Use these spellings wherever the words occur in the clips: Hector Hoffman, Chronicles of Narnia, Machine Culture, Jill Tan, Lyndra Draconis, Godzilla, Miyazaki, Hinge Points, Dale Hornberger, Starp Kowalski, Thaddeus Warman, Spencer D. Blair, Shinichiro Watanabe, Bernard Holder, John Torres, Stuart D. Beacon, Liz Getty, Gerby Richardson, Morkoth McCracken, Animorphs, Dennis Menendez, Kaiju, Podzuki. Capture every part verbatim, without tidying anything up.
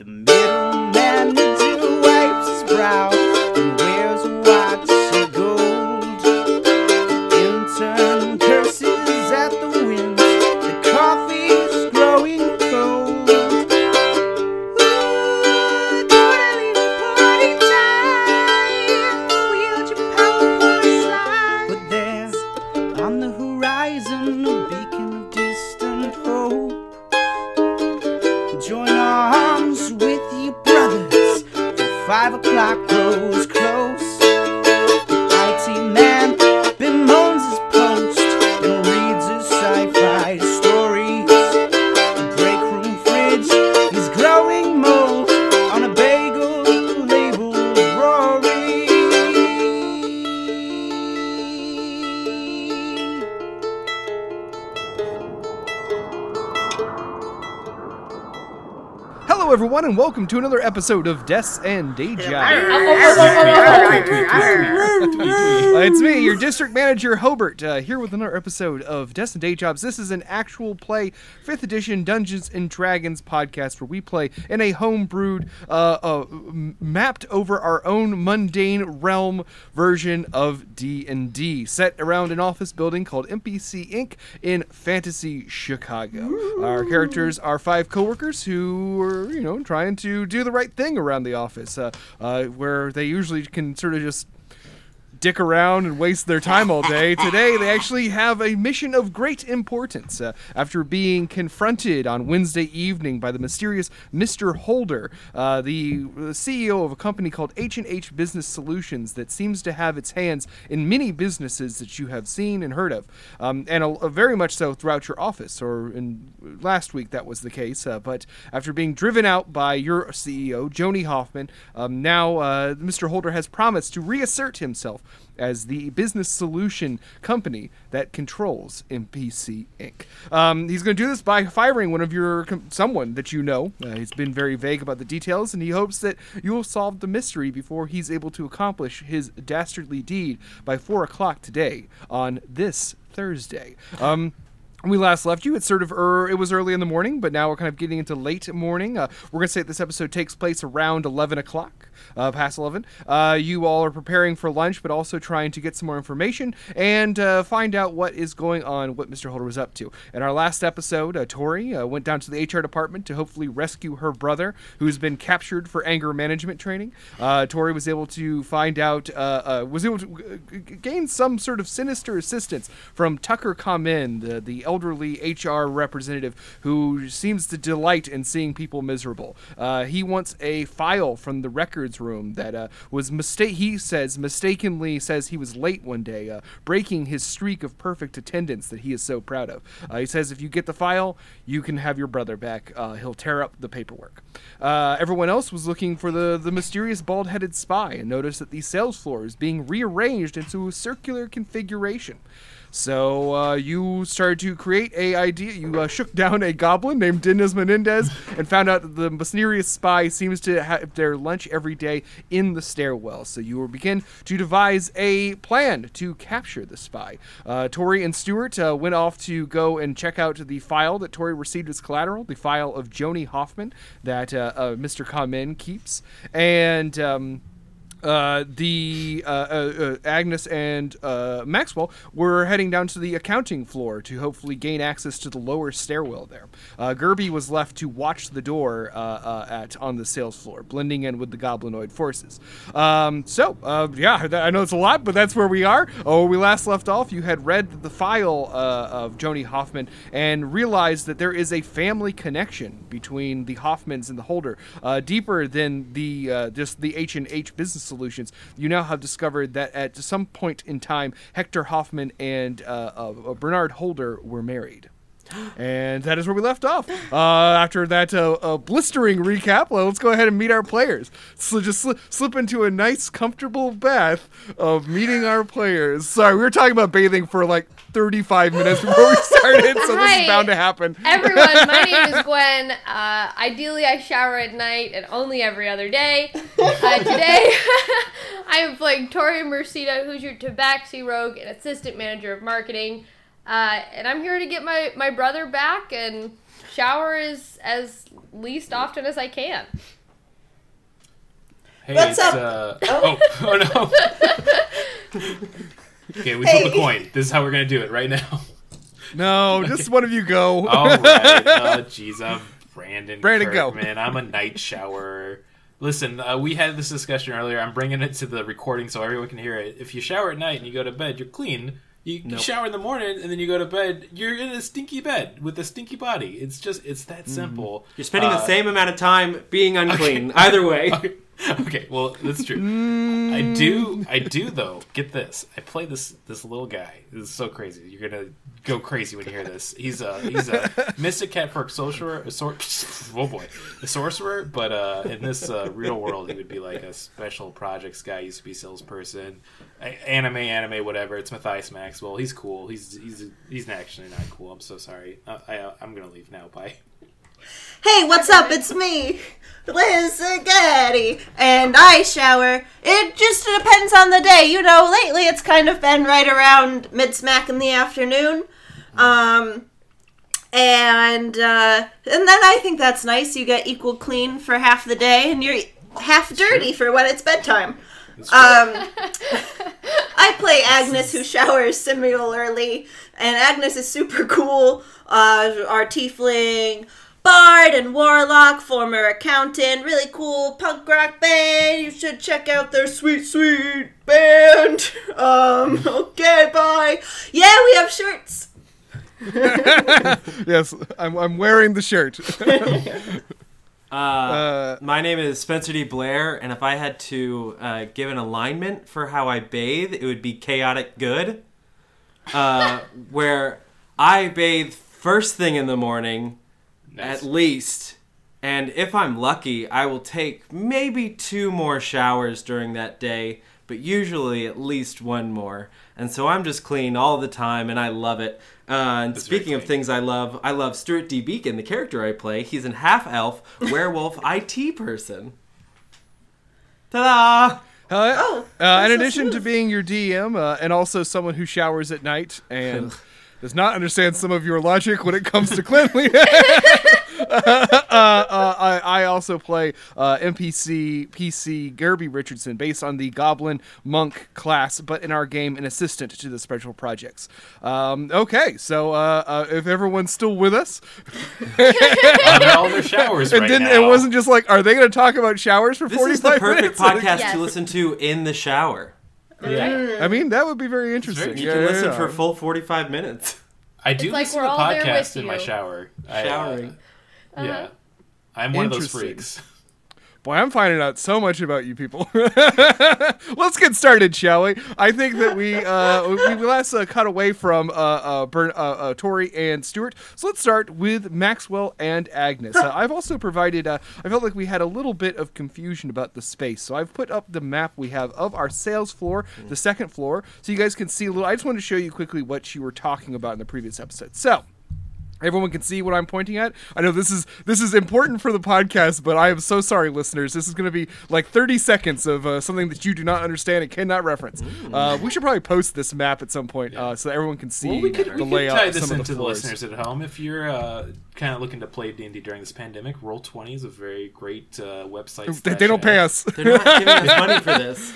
The middleman needs to wipe his brow and wears a watch of gold. In turn curses at the wind, the coffee's growing cold. Ooh, totally party time, wield your powerful slide. But there, on the horizon, a beacon of distant hope. Join our with you brothers, for five o'clock grows close. The I T man bemoans his post and reads his sci-fi stories. The break room fridge is growing mold on a bagel labeled Rory. Hello, everyone, and welcome to another episode of Deaths and Dayjobs. It's me, your district manager, Hobart, uh, here with another episode of Deaths and Dayjobs. This is an actual play, fifth edition Dungeons and Dragons podcast where we play in a homebrewed, uh, uh, mapped over our own mundane realm version of D and D, set around an office building called M P C Incorporated in Fantasy Chicago. Ooh. Our characters are five coworkers who are, you know, trying to do the right thing around the office, uh, uh, where they usually can sort of just dick around and waste their time all day. Today, they actually have a mission of great importance. Uh, after being confronted on Wednesday evening by the mysterious Mister Holder, uh, the C E O of a company called H and H Business Solutions that seems to have its hands in many businesses that you have seen and heard of, um, and a, a very much so throughout your office, or in last week that was the case. Uh, but after being driven out by your C E O, Joni Hoffman, um, now uh, Mister Holder has promised to reassert himself as the business solution company that controls M P C Incorporated. Um, he's going to do this by firing one of your someone that you know. Uh, he's been very vague about the details, and he hopes that you'll solve the mystery before he's able to accomplish his dastardly deed by four o'clock today on this Thursday. Um, When we last left you, it's sort of er, it was early in the morning, but now we're kind of getting into late morning. Uh, we're going to say that this episode takes place around eleven o'clock, uh, past eleven. Uh, you all are preparing for lunch, but also trying to get some more information and uh, find out what is going on, what Mister Holder was up to. In our last episode, uh, Tori uh, went down to the H R department to hopefully rescue her brother, who's been captured for anger management training. Uh, Tori was able to find out, uh, uh, was able to g- g- gain some sort of sinister assistance from Tucker Cumin, the, the elderly H R representative who seems to delight in seeing people miserable. Uh, he wants a file from the records room that uh, was mistake. He says mistakenly says he was late one day, uh, breaking his streak of perfect attendance that he is so proud of. Uh, he says if you get the file, you can have your brother back. Uh, he'll tear up the paperwork. Uh, everyone else was looking for the, the mysterious bald-headed spy and noticed that the sales floor is being rearranged into a circular configuration. So uh, you started to create a idea. You uh, shook down a goblin named Dennis Menendez and found out that the mysterious spy seems to have their lunch every day in the stairwell. So you will begin to devise a plan to capture the spy. Uh, Tori and Stuart uh, went off to go and check out the file that Tori received as collateral, the file of Joni Hoffman that uh, uh, Mister Kamen keeps. And... Um, Uh, the uh, uh, Agnes and uh, Maxwell were heading down to the accounting floor to hopefully gain access to the lower stairwell there. Uh, Gerby was left to watch the door uh, uh, at on the sales floor, blending in with the goblinoid forces. Um, so, uh, yeah, th- I know it's a lot, but that's where we are. Oh, we last left off. You had read the file uh, of Joni Hoffman and realized that there is a family connection between the Hoffmans and the Holder, uh, deeper than the uh, just the H and H Business Solutions. You now have discovered that at some point in time, Hector Hoffman and uh, uh, Bernard Holder were married. And that is where we left off. Uh, after that uh, uh, blistering recap, well, let's go ahead and meet our players. So just sli- slip into a nice, comfortable bath of meeting our players. Sorry, we were talking about bathing for like thirty-five minutes before we started, so Hi. This is bound to happen. Everyone, my name is Gwen. Uh, ideally, I shower at night and only every other day. Uh, today, I am playing Tori Mercida, who's your Tabaxi Rogue and Assistant Manager of Marketing. Uh, and I'm here to get my, my brother back and shower as as least often as I can. Hey, What's it's, up? Uh, oh. oh, oh no. Okay, we hey. Flip a coin. This is how we're going to do it right now. No, okay. Just one of you go. All right. Oh, jeez, I'm Brandon Brandon, Kirkman. Go. I'm a night shower. Listen, uh, we had this discussion earlier. I'm bringing it to the recording so everyone can hear it. If you shower at night and you go to bed, you're clean. You nope. shower in the morning, and then you go to bed. You're in a stinky bed with a stinky body. It's just, it's that simple. You're spending uh, the same amount of time being unclean. Okay. Either way. Okay. okay, well, that's true. I do, I do though. Get this. I play this this little guy. This is so crazy. You're gonna go crazy when you hear this. He's a he's a mystic catfolk sorcerer. A sor- oh boy, a sorcerer. But uh, in this uh, real world, he would be like a special projects guy. He used to be a salesperson. I, anime, anime, whatever. It's Matthias Maxwell. He's cool. He's he's he's actually not cool. I'm so sorry. Uh, I I'm gonna leave now. Bye. Hey, what's up? It's me, Liz Getty, and I shower. It just depends on the day. You know, lately it's kind of been right around mid-smack in the afternoon. Um, and, uh, and then I think that's nice. You get equal clean for half the day, and you're half dirty for when it's bedtime. Um, I play Agnes, who showers similarly, and Agnes is super cool. Uh, our tiefling... Bard and warlock, former accountant, really cool punk rock band. You should check out their sweet, sweet band. Um, okay, bye. Yeah, we have shirts. Yes, I'm I'm wearing the shirt. uh, uh, my name is Spencer D. Blair, and if I had to uh, give an alignment for how I bathe, it would be chaotic good, uh, where I bathe first thing in the morning. Nice. At least, and if I'm lucky, I will take maybe two more showers during that day, but usually at least one more. And so I'm just clean all the time, and I love it. Uh, and That's speaking of things I love, I love Stuart D. Beacon, the character I play. He's an half-elf, werewolf I T person. Ta-da! Uh, oh, uh, in so addition smooth. to being your D M, uh, and also someone who showers at night, and... does not understand some of your logic when it comes to cleanliness. uh, uh, uh, I, I also play uh, M P C P C Gerby Richardson, based on the Goblin Monk class, but in our game, an assistant to the special projects. Um, okay, so uh, uh, if everyone's still with us, I'm all their showers right didn't, now. It wasn't just like, are they going to talk about showers for forty-five minutes? This is the perfect podcast yes. to listen to in the shower. Yeah, I mean that would be very interesting. You yeah, can yeah, listen yeah. for a full forty-five minutes. I do like listen to podcasts in my shower. Showering. I, uh, yeah, I'm one of those freaks. Boy, I'm finding out so much about you people. Let's get started, shall we? I think that we uh, we, we last uh, cut away from uh, uh, Bern, uh, uh, Tori and Stuart. So let's start with Maxwell and Agnes. Uh, I've also provided, uh, I felt like we had a little bit of confusion about the space. So I've put up the map we have of our sales floor, the second floor. So you guys can see a little, I just wanted to show you quickly what you were talking about in the previous episode. So. Everyone can see what I'm pointing at. I know this is this is important for the podcast, but I am so sorry, listeners. This is going to be like thirty seconds of uh, something that you do not understand and cannot reference. Uh, we should probably post this map at some point uh, so that everyone can see well, we could, the we layout. Tie this of some into of the, the listeners at home. If you're uh, kind of looking to play D and D during this pandemic, Roll twenty is a very great uh, website. They, they don't pay us. They're not giving us money for this.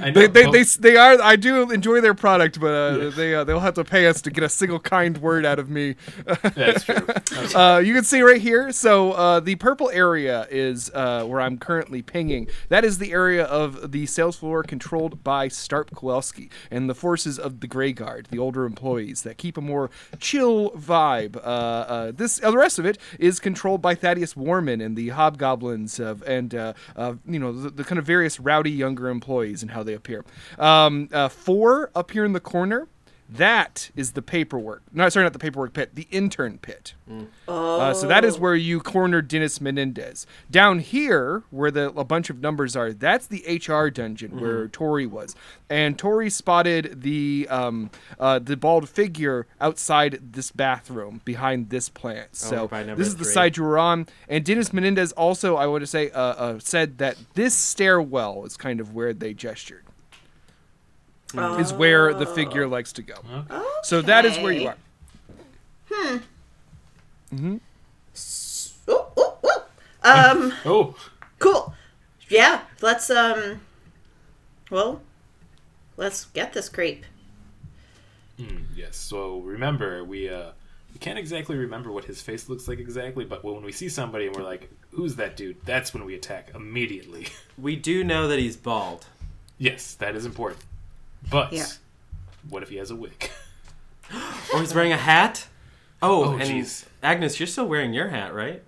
I know, they they, well, they they are. I do enjoy their product, but uh, yeah. they uh, they'll have to pay us to get a single kind word out of me. That's true. That's true. Uh, you can see right here. So uh, the purple area is uh, where I'm currently pinging. That is the area of the sales floor controlled by Starp Kowalski and the forces of the Grey Guard, the older employees that keep a more chill vibe. Uh, uh, this uh, the rest of it is controlled by Thaddeus Warman and the hobgoblins of and uh, uh, you know the, the kind of various rowdy younger employees and how they appear. Um, uh, four up here in the corner. That is the paperwork. No, sorry, not the paperwork pit. The intern pit. Mm. Oh. Uh, so that is where you cornered Dennis Menendez. Down here, where the a bunch of numbers are, that's the H R dungeon mm-hmm. where Tori was. And Tori spotted the um, uh, the bald figure outside this bathroom behind this plant. So oh, this is three. the side you were on. And Dennis Menendez also, I want to say, uh, uh, said that this stairwell is kind of where they gestured. Mm. Is where the figure likes to go. Okay. So that is where you are. Hmm. Mm-hmm. Um, oh. Cool. Yeah, let's, um, well, let's get this creep. Mm, yes, so remember, we, uh, we can't exactly remember what his face looks like exactly, but when we see somebody and we're like, who's that dude? That's when we attack immediately. We do know that he's bald. Yes, that is important. But yeah. What if he has a wig? Or he's wearing a hat? Oh, oh and geez. Agnes, you're still wearing your hat, right?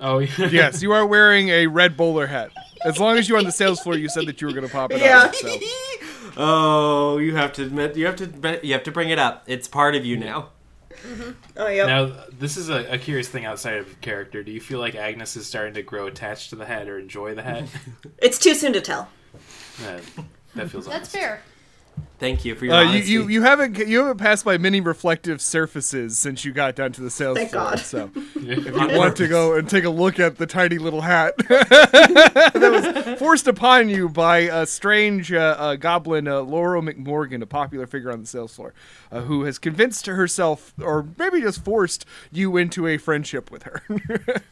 Oh, yeah. Yes, you are wearing a red bowler hat. As long as you're on the sales floor, you said that you were going to pop it yeah. up. So. Oh, you have to admit, you have to, you have to bring it up. It's part of you now. Mm-hmm. Oh, yeah. Now, this is a, a curious thing outside of character. Do you feel like Agnes is starting to grow attached to the hat or enjoy the hat? It's too soon to tell. Uh, that feels. That's honest. Fair. Thank you for your uh, honesty. You, you, you haven't you haven't passed by many reflective surfaces since you got down to the sales Thank floor. God. So if you want to go and take a look at the tiny little hat that was forced upon you by a strange uh, uh, goblin, uh, Laura McMorgan, a popular figure on the sales floor, uh, who has convinced herself, or maybe just forced you into a friendship with her.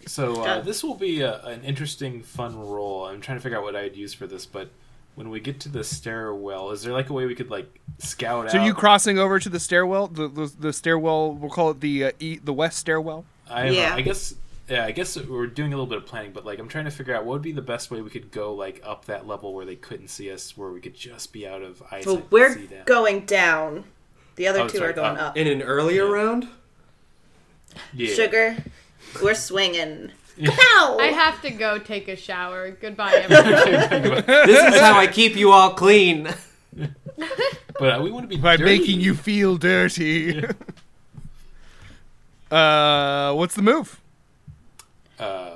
So uh, this will be a, an interesting, fun roll. I'm trying to figure out what I'd use for this, but. When we get to the stairwell, is there like a way we could like scout so out? So you crossing over to the stairwell, the the, the stairwell, we'll call it the uh, e, the west stairwell. I yeah. uh, I guess yeah, I guess we're doing a little bit of planning, but like I'm trying to figure out what would be the best way we could go like up that level where they couldn't see us, where we could just be out of eyesight. Well, we're see that. Going down. The other oh, two sorry. are going uh, up. In an earlier yeah. round. Yeah. Sugar, we're swinging. Yeah. I have to go take a shower. Goodbye, everyone. This is how I keep you all clean. But uh, we want to be by dirty. Making you feel dirty. Yeah. Uh, what's the move? Uh,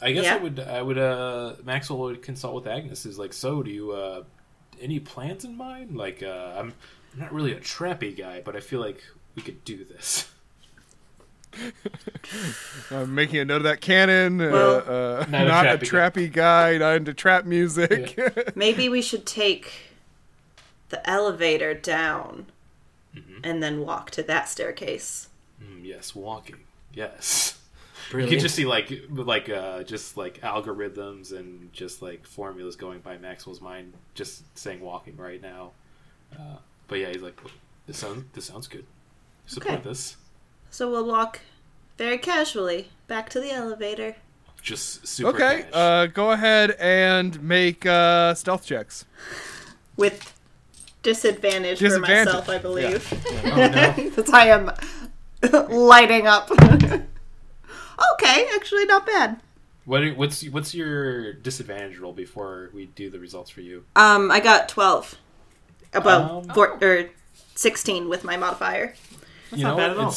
I guess yeah. I would. I would. Uh, Maxwell would consult with Agnes. Is like, so do you? Uh, any plans in mind? Like, uh, I'm, I'm not really a trappy guy, but I feel like we could do this. I'm making a note of that canon. Well, uh, uh, not, not a trappy, a trappy guy. guy, not into trap music. Yeah. Maybe we should take the elevator down mm-hmm. and then walk to that staircase. Mm, yes, walking. Yes. Brilliant. You can just see like like uh, just like algorithms and just like formulas going by Maxwell's mind, just saying walking right now. Uh, but yeah, he's like, this sounds this sounds good. Support okay. this. So we'll walk very casually back to the elevator. Just super Okay, cash. Uh, go ahead and make uh, stealth checks. With disadvantage, disadvantage. for myself, I believe. Yeah. Oh, no. That's why I'm lighting up. Okay, actually not bad. What, what's what's your disadvantage roll before we do the results for you? Um, I got twelve. About um, four, oh. or sixteen with my modifier. That's you not know, bad at all.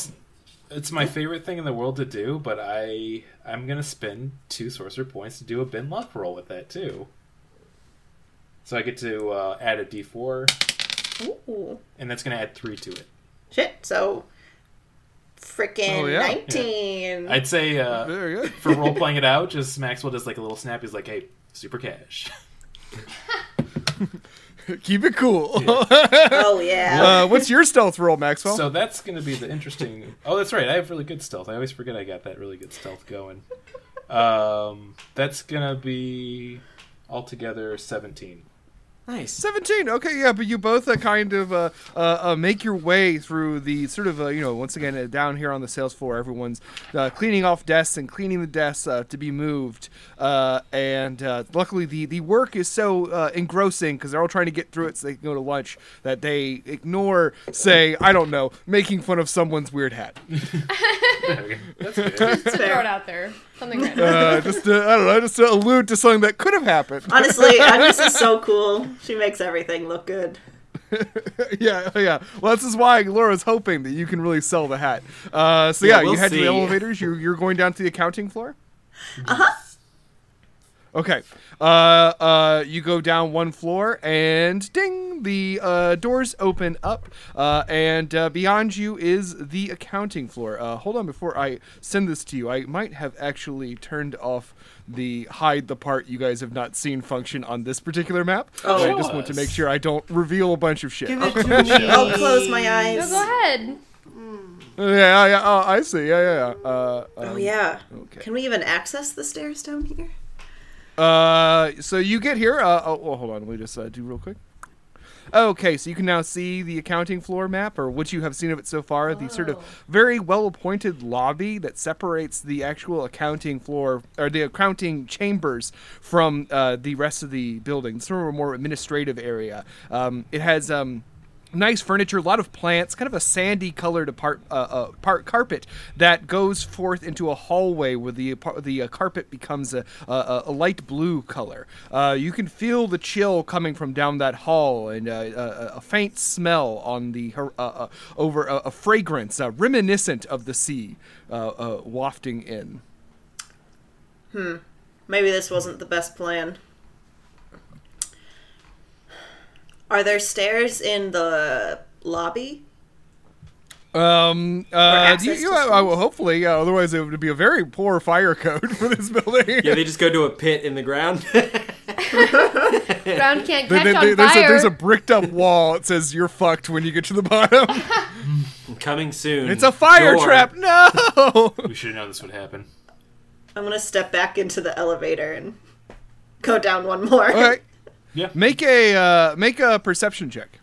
It's my favorite thing in the world to do, but I, I'm going to spend two sorcerer points to do a bin luck roll with that, too. So I get to uh, add a d four, Ooh. and that's going to add three to it. Shit, so freaking oh, yeah. nineteen. Yeah. I'd say uh, Very good. For role-playing it out, just Maxwell does like a little snap. He's like, hey, super cash. Keep it cool. Yeah. Oh, yeah. Uh, what's your stealth roll, Maxwell? So that's going to be the interesting... Oh, that's right. I have really good stealth. I always forget I got that really good stealth going. Um, that's going to be altogether seventeen. Nice. seventeen. Okay, yeah, but you both uh, kind of uh, uh, uh, make your way through the sort of, uh, you know, once again, uh, down here on the sales floor, everyone's uh, cleaning off desks and cleaning the desks uh, to be moved. Uh, and uh, luckily, the, the work is so uh, engrossing because they're all trying to get through it so they can go to lunch that they ignore, say, I don't know, making fun of someone's weird hat. That's good. Just throw it out there. Something random. Uh, just, uh, I don't know, just to allude to something that could have happened. Honestly, Agnes is so cool. She makes everything look good. yeah, yeah. Well, this is why Laura's hoping that you can really sell the hat. Uh, so yeah, yeah we'll you head see. to the elevators. You're, you're going down to the accounting floor? Uh-huh. Okay. Uh, uh, you go down one floor and ding, the uh, doors open up uh, and uh, beyond you is the accounting floor. Uh, hold on before I send this to you. I might have actually turned off the hide the part you guys have not seen function on this particular map. Oh, I just us. want to make sure I don't reveal a bunch of shit. Give it to me. I'll close my eyes. No, go ahead. Mm. Yeah, yeah. Oh, I see. Yeah, yeah, yeah. Uh, um, oh, yeah. Okay. Can we even access the stairs down here? Uh, so you get here. Uh, oh, oh, hold on. Let me just uh, do real quick. Okay, so you can now see the accounting floor map, or what you have seen of it so far, oh. the sort of very well-appointed lobby that separates the actual accounting floor, or the accounting chambers from uh, the rest of the building. It's sort of a more administrative area. Um, it has... Um, nice furniture, a lot of plants, kind of a sandy-colored apart, uh, uh, part carpet that goes forth into a hallway where the the uh, carpet becomes a, a, a light blue color. Uh, you can feel the chill coming from down that hall, and uh, a, a faint smell on the uh, uh, over uh, a fragrance uh, reminiscent of the sea uh, uh, wafting in. Hmm. Maybe this wasn't the best plan. Are there stairs in the lobby? Um, uh, you, you, uh, well, hopefully, uh, otherwise it would be a very poor fire code for this building. Yeah, they just go to a pit in the ground. Ground can't catch they, they, on they, there's fire. A, there's a bricked up wall that says you're fucked when you get to the bottom. Coming soon. It's a fire Door. trap. No! We should have known this would happen. I'm going to step back into the elevator and go down one more. All right. Yeah. Make a uh, make a perception check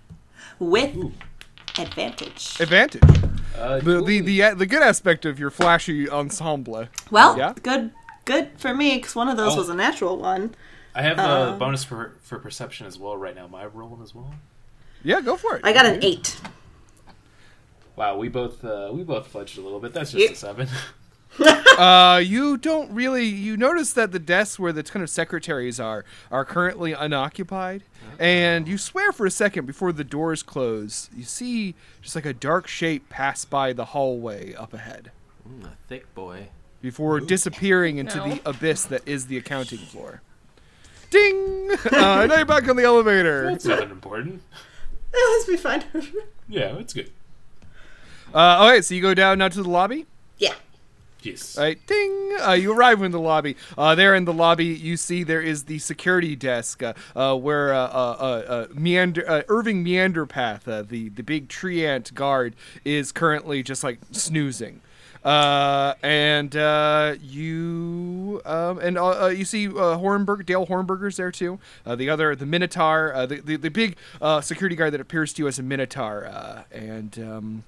with ooh. advantage. Advantage. Uh, the, the the the good aspect of your flashy ensemble. Well, yeah? good good for me because one of those oh. was a natural one. I have uh, a bonus for for perception as well right now. Am I rolling as well? Yeah, go for it. I got an eight. Wow, we both uh, we both fudged a little bit. That's just yep. a seven. uh, you don't really, you notice that the desks where the kind of secretaries are, are currently unoccupied. Oh. And you swear for a second before the doors close, you see just like a dark shape pass by the hallway up ahead. Ooh, a thick boy. Before Ooh. disappearing into no. the abyss that is the accounting floor. Ding! uh, now you're back on the elevator. That's nothing important. That must be fun. Yeah, that's good. Uh, alright, so you go down now to the lobby? Yeah. Yes. All right, ding! Uh, you arrive in the lobby. Uh, there in the lobby, you see there is the security desk uh, uh, where uh, uh, uh, Meander, uh, Irving Meanderpath, uh, the, the big tree ant guard, is currently just, like, snoozing. Uh, and uh, you um, and uh, you see uh, Hornberg, Dale Hornberger's there, too. Uh, the other, the Minotaur, uh, the, the, the big uh, security guard that appears to you as a Minotaur. Uh, and... Um,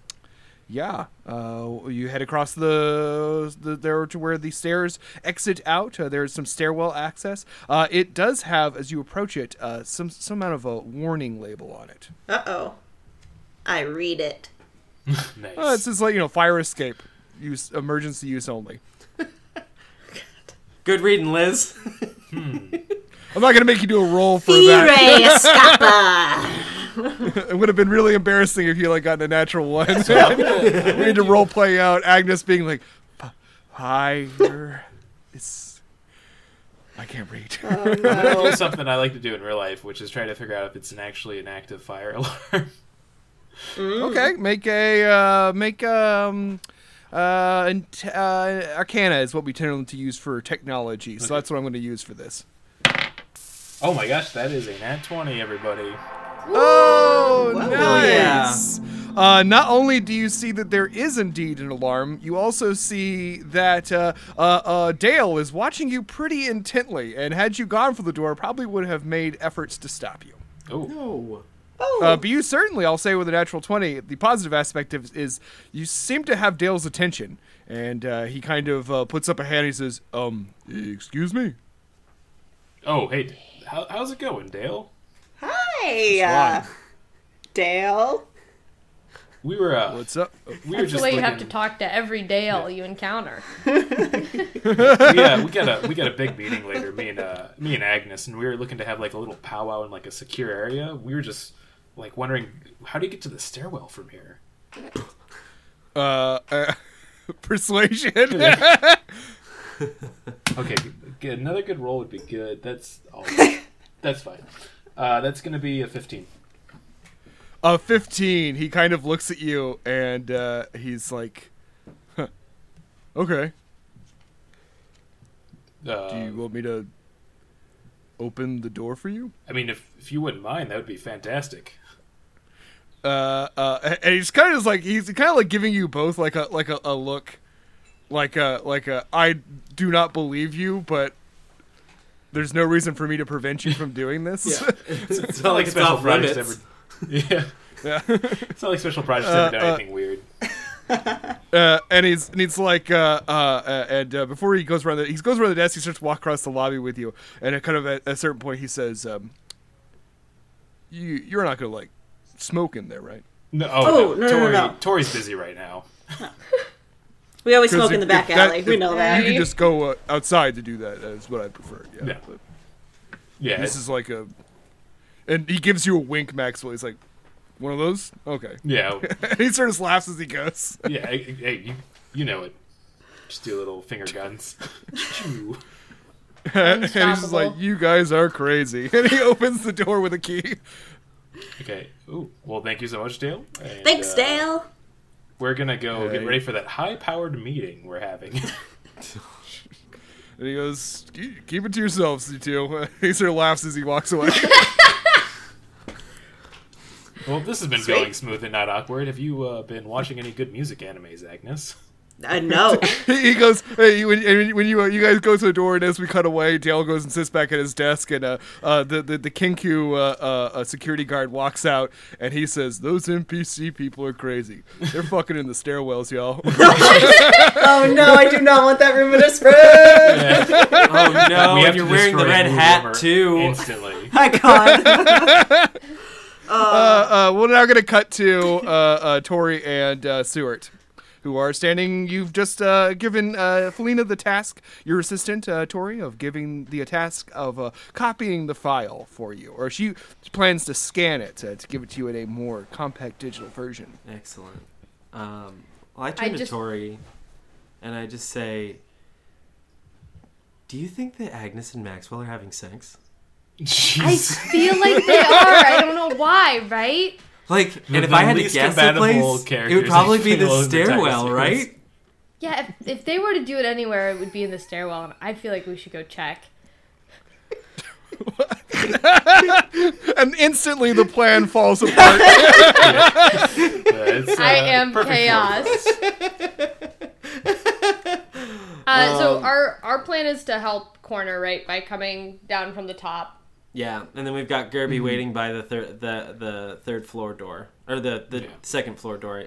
Yeah, uh, you head across the, the there to where the stairs exit out. Uh, there's some stairwell access. Uh, it does have, as you approach it, uh, some some amount of a warning label on it. Uh oh, I read it. Nice. Uh, it says like you know, fire escape, use emergency use only. Good reading, Liz. hmm. I'm not gonna make you do a roll for Fire that. Escapa. It would have been really embarrassing if you like gotten a natural one. So we had to role play out Agnes being like, "Fire, it's I can't read." Oh, no. Something I like to do in real life, which is try to figure out if it's an actually an active fire alarm. Ooh. Okay, make a uh, make um uh, int- uh Arcana is what we tend to use for technology, so okay. that's what I'm going to use for this. Oh my gosh, that is a nat twenty, everybody. Oh, Whoa. nice! Yeah. Uh, not only do you see that there is indeed an alarm, you also see that uh, uh, uh, Dale is watching you pretty intently, and had you gone for the door, probably would have made efforts to stop you. Oh. No. Oh. Uh, but you certainly, I'll say with a natural twenty, the positive aspect of, is you seem to have Dale's attention, and uh, he kind of uh, puts up a hand and he says, um, excuse me? Oh, hey, how, how's it going, Dale? Hi, uh, Dale. We were. Uh, What's up? We That's were just the way looking... you have to talk to every Dale yeah. you encounter. Yeah, we got a we got a big meeting later. Me and uh, me and Agnes, and we were looking to have like a little powwow in like a secure area. We were just like wondering, how do you get to the stairwell from here? Uh, uh persuasion. Okay, good. Another good roll would be good. That's all. That's fine. Uh, that's going to be a fifteen. A fifteen. He kind of looks at you, and uh, he's like, huh, okay. Uh, Do you want me to open the door for you? I mean, if if you wouldn't mind, that would be fantastic. Uh, uh, and he's kind of like he's kind of like giving you both like a like a, a look, like a like a I do not believe you, but there's no reason for me to prevent you from doing this. Yeah. it's, it's not like special projects ever. Yeah, yeah. It's not like special projects uh, ever do uh, anything weird. uh, and he's and he's like uh, uh, uh, and uh, before he goes around the he goes around the desk, he starts to walk across the lobby with you, and at kind of at a certain point he says, um, "You you're not gonna like." Smoke in there, right? No, oh, oh no, no, Tori, no, no, no. Tori's busy right now. We always smoke if, in the back alley. That, we know that. You can just go uh, outside to do that. That's what I prefer. Yeah. Yeah. But yeah this is like a, and he gives you a wink, Maxwell. He's like, one of those? Okay. Yeah. He sort of laughs as he goes. Yeah. Hey, you, you know it. Just do little finger guns. And he's just like, you guys are crazy. And he opens the door with a key. Okay. Ooh. Well, thank you so much, Dale. And, Thanks, uh, Dale. We're gonna go hey. get ready for that high-powered meeting we're having. And he goes, "Keep it to yourselves, you two." He sort of laughs as he walks away. Well, this has been Sweet. going smooth and not awkward. Have you uh, been watching any good music animes, Agnes? I uh, know. He goes, hey, when, when you uh, you guys go to the door, and as we cut away, Dale goes and sits back at his desk, and uh, uh, the, the, the Kinku uh, uh, security guard walks out, and he says, those N P C people are crazy. They're fucking in the stairwells, y'all. Oh, no, I do not want that ruminous spread. Yeah. Oh, no, we and you're wearing the red hat, too. Instantly. My God. uh, uh, uh, we're now going to cut to uh, uh, Tori and uh, Stuart. Who are standing? You've just uh, given uh, Felina the task, your assistant uh, Tori, of giving the task of uh, copying the file for you, or she plans to scan it uh, to give it to you in a more compact digital version. Excellent. Um, well, I turn I to just... Tori, and I just say, "Do you think that Agnes and Maxwell are having sex?" Jeez. I feel like they are. I don't know why, right? Like, and the, if the I had to guess the place, it would probably be the stairwell, right? Yeah, if, if they were to do it anywhere, it would be in the stairwell, and I feel like we should go check. And instantly the plan falls apart. Yeah. Yeah, it's, uh, I am chaos. uh, um, so our, our plan is to help Corner, right, by coming down from the top. Yeah, and then we've got Gerby mm-hmm. waiting by the third the the third floor door or the, the yeah. second floor door.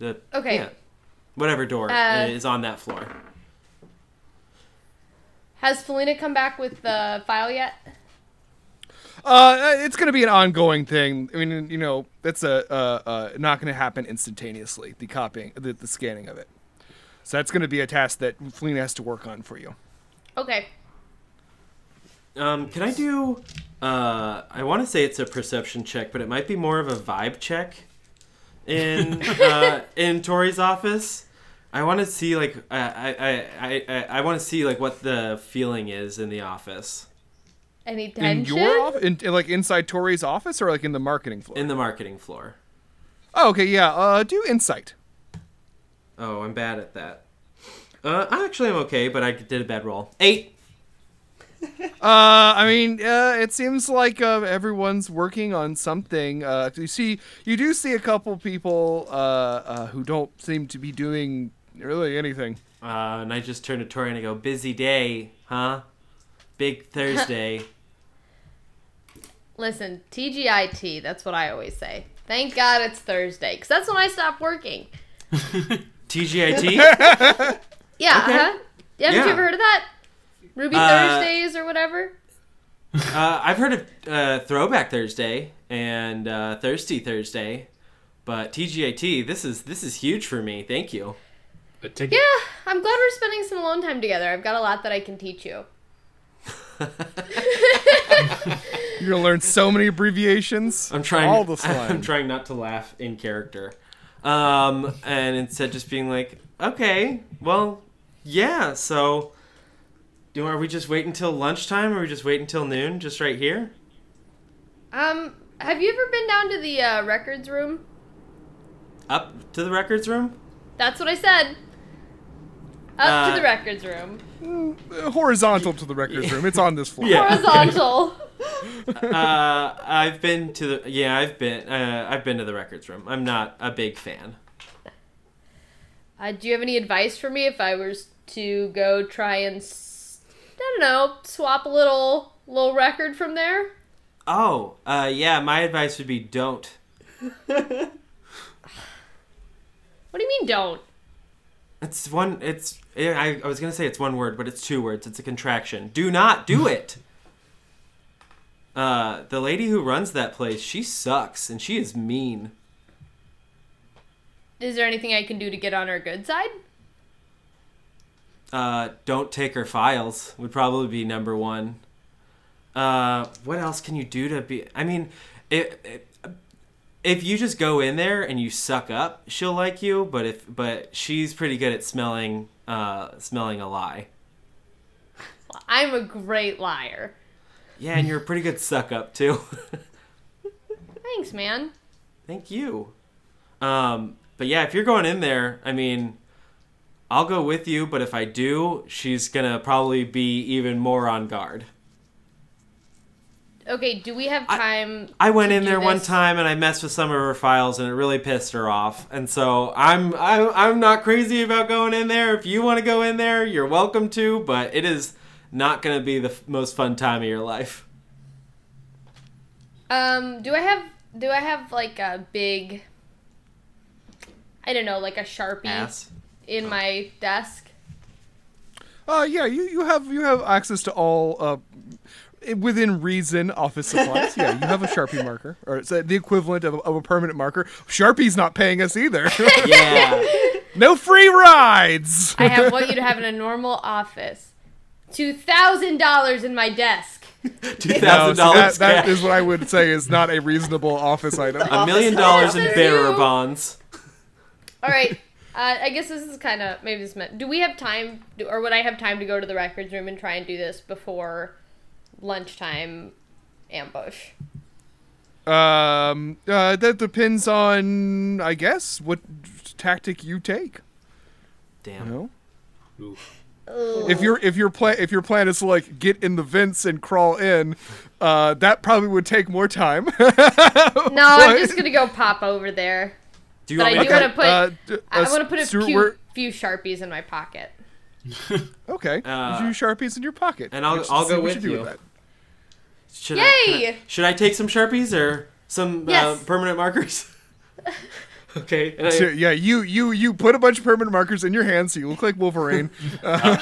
The okay, yeah, whatever door uh, is on that floor. Has Felina come back with the file yet? Uh, it's going to be an ongoing thing. I mean, you know, that's a uh, uh not going to happen instantaneously. The copying, the, the scanning of it. So that's going to be a task that Felina has to work on for you. Okay. Um, can I do, uh, I want to say it's a perception check, but it might be more of a vibe check in, uh, in Tori's office. I want to see, like, I, I, I, I, I want to see, like, what the feeling is in the office. Any tension? In your office? In, in, like, inside Tori's office or, like, in the marketing floor? In the marketing floor. Oh, okay, yeah. Uh, do insight. Oh, I'm bad at that. Uh, I actually am okay, but I did a bad roll. Eight. Uh, I mean, uh, it seems like uh, everyone's working on something. Uh, you see, you do see a couple people uh, uh, who don't seem to be doing really anything. Uh, and I just turn to Tori and I go, busy day, huh? Big Thursday. Listen, T G I T, that's what I always say. Thank God it's Thursday, because that's when I stop working. T G I T? Yeah, okay. uh-huh. Yeah, haven't yeah. you ever heard of that? Ruby uh, Thursdays or whatever? Uh, I've heard of uh, Throwback Thursday and uh, Thirsty Thursday, but T G I T, this is this is huge for me. Thank you. But take- yeah, I'm glad we're spending some alone time together. I've got a lot that I can teach you. You're gonna learn so many abbreviations. I'm trying. All the slime. I'm trying not to laugh in character, um, and instead just being like, okay, well, yeah, so. Do are we just waiting until lunchtime, or are we just waiting until noon, just right here? Um, have you ever been down to the uh, records room? Up to the records room? That's what I said. Up uh, to the records room. Horizontal to the records room. It's on this floor. Yeah. Horizontal. uh, I've been to the yeah. I've been uh, I've been to the records room. I'm not a big fan. Uh, do you have any advice for me if I was to go try and s- I don't know swap a little little record from there? Oh, uh, yeah. My advice would be don't. What do you mean don't? It's one. It's. I, I was gonna say it's one word, but it's two words. It's a contraction. Do not do it. Uh, the lady who runs that place, she sucks, and she is mean. Is there anything I can do to get on her good side? Uh, don't take her files would probably be number one. Uh, what else can you do to be? I mean, it, it, if you just go in there and you suck up, she'll like you. But if but she's pretty good at smelling uh smelling a lie. Well, I'm a great liar. Yeah, and you're a pretty good suck up too. Thanks, man. Thank you. Um, but yeah, if you're going in there, I mean, I'll go with you. But if I do, she's gonna probably be even more on guard. Okay, do we have time? I, I went in there this? one time and I messed with some of her files and it really pissed her off. And so I'm I'm I'm not crazy about going in there. If you want to go in there, you're welcome to, but it is not going to be the f- most fun time of your life. Um, do I have do I have like a big I don't know, like a Sharpie Ass. in oh. my desk? Uh yeah, you, you have you have access to all uh within reason office supplies. Yeah, you have a Sharpie marker, or it's the equivalent of a, of a permanent marker. Sharpie's not paying us either. Yeah. No free rides. I have what you'd have in a normal office. two thousand dollars in my desk. two thousand dollars no, so that, that is what I would say is not a reasonable office item. A million dollars in bearer bonds. All right. Uh, I guess this is kind of, maybe this meant, do we have time, do, or would I have time to go to the records room and try and do this before lunchtime ambush? Um, uh, that depends on, I guess, what tactic you take. Damn. You know? Oof. If your if your plan if your plan is to like get in the vents and crawl in, uh, that probably would take more time. No, but I'm just gonna go pop over there. Do you but want I do want to put uh, d- I uh, want to put a Stuart, few, few Sharpies in my pocket. Okay. Uh, you Sharpies in your pocket. And I'll I'll go with you. With that. Should Yay! I, I, should I take some Sharpies or some yes. uh, permanent markers? Okay. I, so, yeah, you, you you put a bunch of permanent markers in your hands so you look like Wolverine. uh,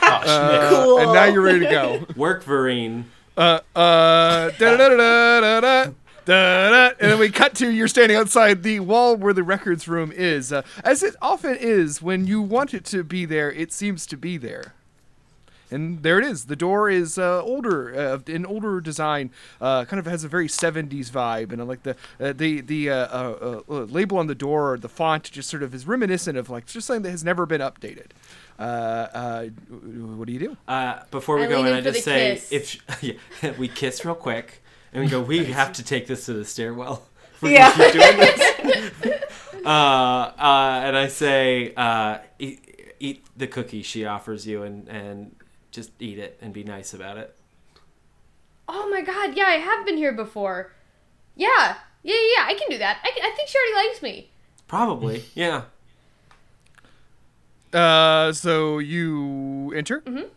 uh, cool. And now you're ready to go. Work, Vereen. Uh, uh, da da da da da da. Da-da. And then we cut to you're standing outside the wall where the records room is. Uh, as it often is, when you want it to be there, it seems to be there. And there it is. The door is uh, older, uh, an older design. Uh, kind of has a very seventies vibe, and I like the uh, the the uh, uh, uh, label on the door, or the font, just sort of is reminiscent of like just something that has never been updated. Uh, uh, what do you do? Uh, before we I go in, I just say kiss. if yeah, we kiss real quick, and we go, we have to take this to the stairwell. We're yeah. Keep doing this. uh, uh, and I say, uh, eat, eat the cookie she offers you, and and. Just eat it and be nice about it. Oh my god, yeah, I have been here before. Yeah, yeah, yeah, I can do that. I, can, I think she already likes me. Probably, yeah. Uh, so you enter? Mm-hmm.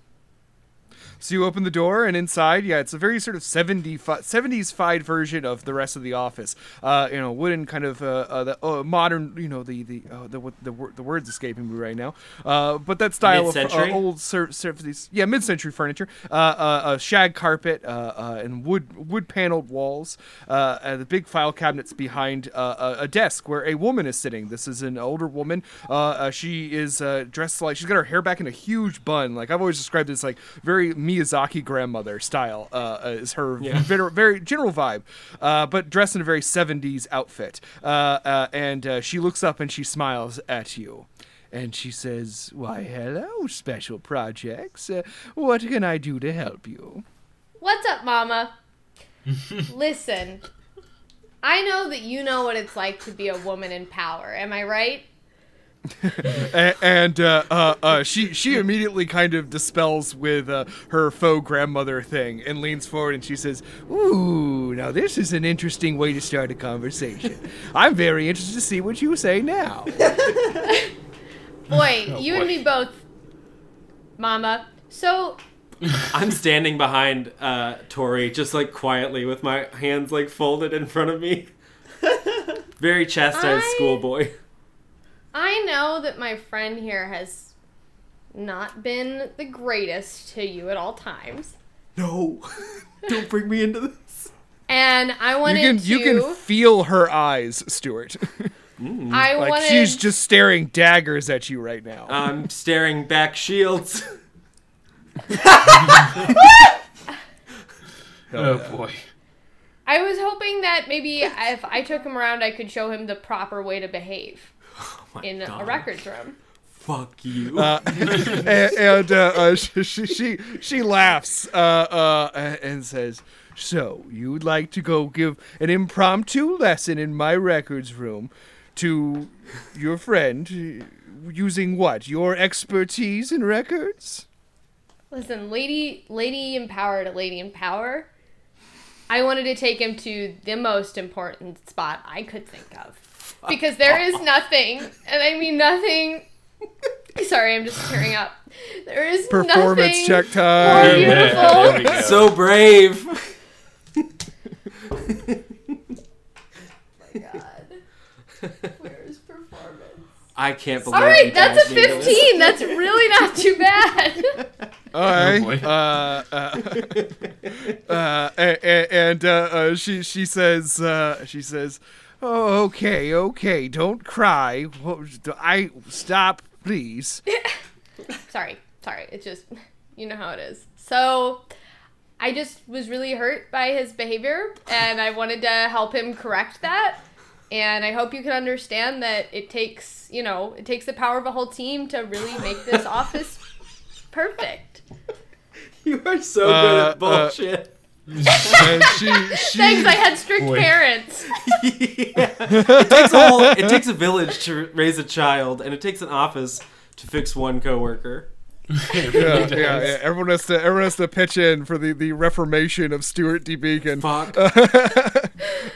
So you open the door, and inside, yeah, it's a very sort of seventies-fied version of the rest of the office. Uh, you know, wooden kind of uh, uh, the, uh, modern, you know, the the uh, the, the, the the word's escaping me right now. Uh, but that style mid-century? of uh, old seventies, yeah, mid-century furniture, uh, uh, uh, shag carpet, uh, uh, and wood wood paneled walls. Uh, and the big file cabinets behind uh, a desk where a woman is sitting. This is an older woman. Uh, uh, she is uh, dressed like she's got her hair back in a huge bun. Like I've always described this, like very Miyazaki grandmother style uh, is her yeah. very, very general vibe, uh, but dressed in a very seventies outfit. Uh, uh, and uh, she looks up and she smiles at you. And she says, "Why, hello, Special Projects. Uh, what can I do to help you?" What's up, Mama? Listen, I know that you know what it's like to be a woman in power. Am I right? and and uh, uh, uh, she she immediately kind of dispels with uh, her faux grandmother thing and leans forward and she says, "Ooh, now this is an interesting way to start a conversation. I'm very interested to see what you say now." Boy, oh, you boy. and me both, Mama. So... I'm standing behind uh, Tori, just like quietly with my hands like folded in front of me. Very chastised I... schoolboy. I know that my friend here has not been the greatest to you at all times. No. Don't bring me into this. And I wanted you can, to... You can feel her eyes, Stuart. Mm. I like wanted... She's just staring daggers at you right now. I'm staring back shields. Oh, boy. I was hoping that maybe if I took him around, I could show him the proper way to behave. Oh my in God. A records room. Fuck you. Uh, and and uh, uh, she, she she laughs uh, uh, and says, "So you would like to go give an impromptu lesson in my records room to your friend using what? Your expertise in records?" Listen, lady, lady in power to lady in power. I wanted to take him to the most important spot I could think of. Because there is nothing, and I mean nothing. Sorry, I'm just tearing up. There is performance nothing check time. More beautiful. Yeah, there we go. So brave. Oh my God, where's performance? I can't believe. All right, that's a fifteen. That's really not too bad. All right, oh uh, uh, uh, and uh, uh, she she says uh, she says. Oh, okay, okay. Don't cry. I stop, please. sorry, sorry. It's just, you know how it is. So, I just was really hurt by his behavior, and I wanted to help him correct that. And I hope you can understand that it takes, you know, it takes the power of a whole team to really make this office perfect. You are so uh, good at bullshit. Uh, and she, she, Thanks, I had strict boy. parents. Yeah. It takes a whole, it takes a village to raise a child, and it takes an office to fix one coworker. Really yeah, yeah, yeah, everyone has to everyone has to pitch in for the, the reformation of Stuart D. Beacon. Fuck. Uh,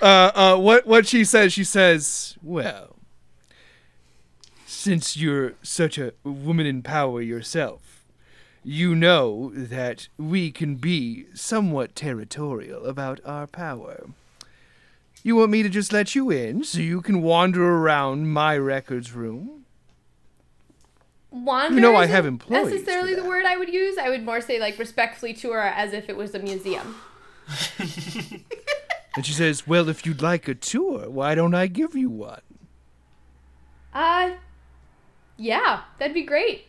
uh, uh, what what she says? She says, "Well, since you're such a woman in power yourself, you know that we can be somewhat territorial about our power. You want me to just let you in so you can wander around my records room?" Wander, you know I have employees. Necessarily the word I would use. I would more say like respectfully to her as if it was a museum. And she says, "Well, if you'd like a tour, why don't I give you one?" Uh, yeah, that'd be great.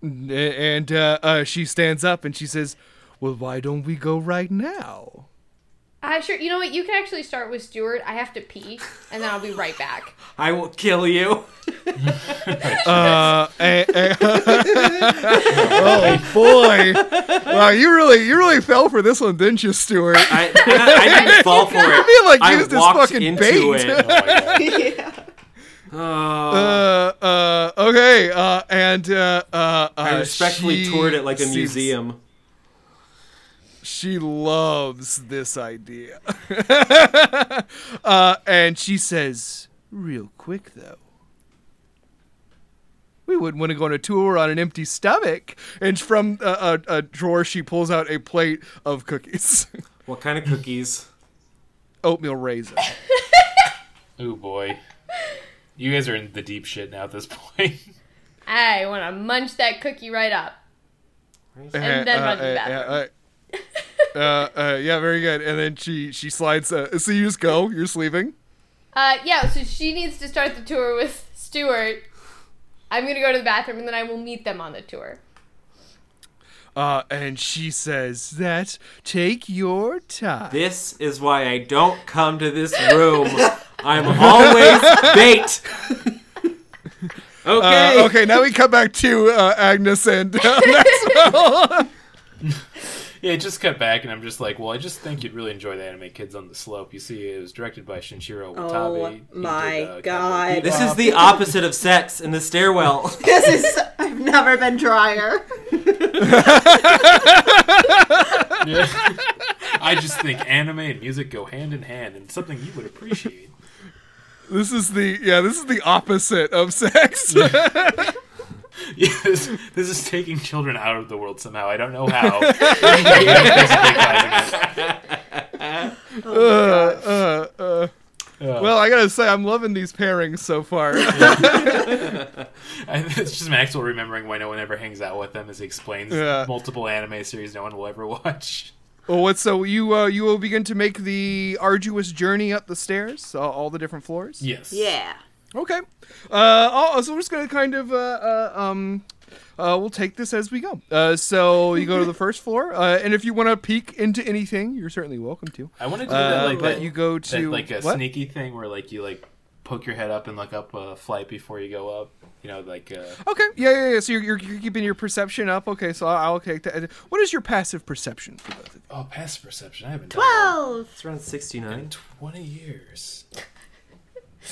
And uh, uh, she stands up and she says, "Well, why don't we go right now?" Uh, sure. You know what? You can actually start with Stuart. I have to pee, and then I'll be right back. I will kill you. uh, and, and oh boy! Wow, you really, you really fell for this one, didn't you, Stuart? I, I, I didn't fall for it. I feel like I used walked this fucking into bait. It. Oh, yeah. Oh. Uh, uh, okay, uh, and, uh, uh, I respectfully toured it like a seems, museum. She loves this idea. uh, and she says, "Real quick, though, we wouldn't want to go on a tour on an empty stomach." And from a, a, a drawer, she pulls out a plate of cookies. What kind of cookies? Oatmeal raisin. Oh, boy. You guys are in the deep shit now at this point. I want to munch that cookie right up. And then uh, run to the bathroom. Uh, uh, uh, yeah, very good. And then she, she slides. Uh, so you just go? You're sleeping? Uh, yeah, so she needs to start the tour with Stuart. I'm going to go to the bathroom, and then I will meet them on the tour. Uh, and she says that, "Take your time. This is why I don't come to this room. I'm always bait." Okay. Uh, okay, now we come back to uh, Agnes and uh, Maxwell. Yeah, it just cut back, and I'm just like, well, I just think you'd really enjoy the anime Kids on the Slope. You see, it was directed by Shinichiro Watanabe. Oh, my did, uh, God. This is the opposite of sex in the stairwell. This is... I've never been drier. Yeah. I just think anime and music go hand in hand, and something you would appreciate. This is the... Yeah, this is the opposite of sex. Yeah. Yeah, this, this is taking children out of the world somehow. I don't know how. Oh uh, uh, uh. Well, I gotta say, I'm loving these pairings so far. Yeah. It's just Maxwell remembering why no one ever hangs out with them as he explains yeah. multiple anime series no one will ever watch. Well, what, so you uh, you will begin to make the arduous journey up the stairs, uh, all the different floors? Yes. Yeah. Okay, uh, so we're just going to kind of, uh, uh, um, uh, we'll take this as we go. Uh, so you go to the first floor, uh, and if you want to peek into anything, you're certainly welcome to. I want to do uh, that, like that, you go to, that, like a what? sneaky thing where like you like poke your head up and look up a flight before you go up. You know, like. Uh... Okay, yeah, yeah, yeah. So you're, you're keeping your perception up. Okay, so I'll take that. What is your passive perception for both of you? Oh, passive perception. I haven't done twelve. That. It's around sixty-nine. In twenty years.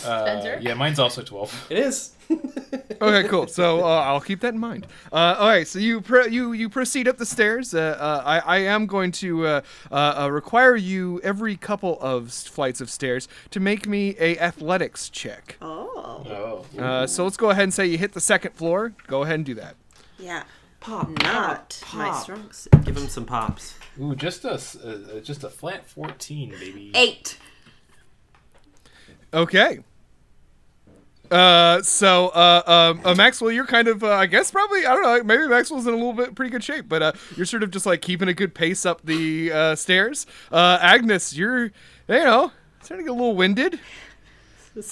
Uh, yeah, mine's also twelve. It is. Okay, cool. So uh, I'll keep that in mind. Uh, all right, so you pr- you you proceed up the stairs. Uh, uh, I I am going to uh, uh, require you every couple of flights of stairs to make me a athletics check. Oh. oh. Uh, so let's go ahead and say you hit the second floor. Go ahead and do that. Yeah. Pop. Not pop. My strong suit. Give him some pops. Ooh, just a uh, just a flat fourteen, baby. Eight. Okay. Uh, so, uh, um, uh, Maxwell, you're kind of, uh, I guess probably, I don't know, maybe Maxwell's in a little bit pretty good shape, but, uh, you're sort of just, like, keeping a good pace up the, uh, stairs. Uh, Agnes, you're, you know, starting to get a little winded.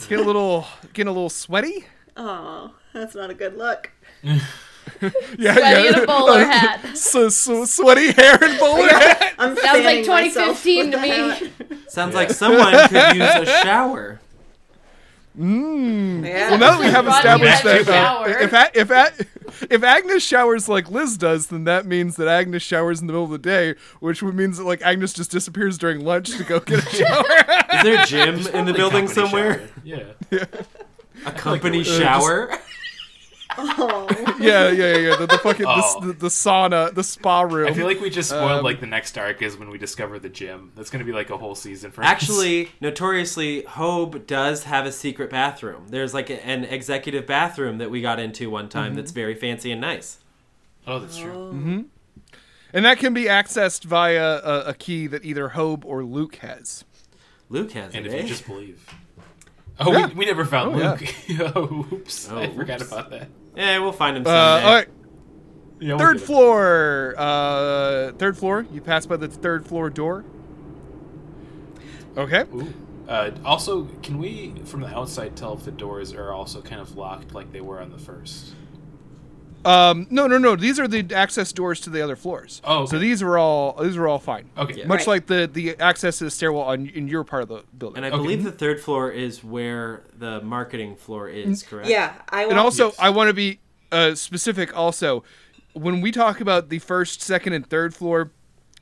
Get a little, getting a little sweaty. Oh, that's not a good look. Yeah, sweaty yeah. in a bowler hat. So, so sweaty hair and bowler hat. I'm Sounds like twenty fifteen to me. Sounds yeah. like someone could use a shower. Mmm. Yeah. Well, now that we have established that, uh, if a, if a, if Agnes showers like Liz does, then that means that Agnes showers in the middle of the day, which would mean that like Agnes just disappears during lunch to go get a shower. Is there a gym There's in the building somewhere? Shower. Yeah. yeah. A company like, shower. Uh, just, Oh. yeah, yeah, yeah. The, the fucking oh. the, the sauna, the spa room. I feel like we just spoiled um, like the next arc is when we discover the gym. That's going to be like a whole season for us. Actually, notoriously, Hobe does have a secret bathroom. There's like a, an executive bathroom that we got into one time mm-hmm. that's very fancy and nice. Oh, that's true. Oh. Mm-hmm. And that can be accessed via a, a key that either Hobe or Luke has. Luke has and it. And if eh? you just believe. Oh, yeah. we, we never found oh, Luke. Yeah. oh, oops. Oh, I forgot oops. about that. Yeah, we'll find him someday. Uh, all right. Yeah, we'll third floor. Uh, third floor. You pass by the third floor door. Okay. Ooh. Uh, also, can we, from the outside, tell if the doors are also kind of locked like they were on the first? Um, no, no, no. These are the access doors to the other floors. Oh, okay. So these were all these were all fine. Okay, yeah. Much right. like the, the access to the stairwell on in your part of the building. And I okay. believe the third floor is where the marketing floor is, correct? Yeah, I want. And also, yes. I want to be uh, specific. Also, when we talk about the first, second, and third floor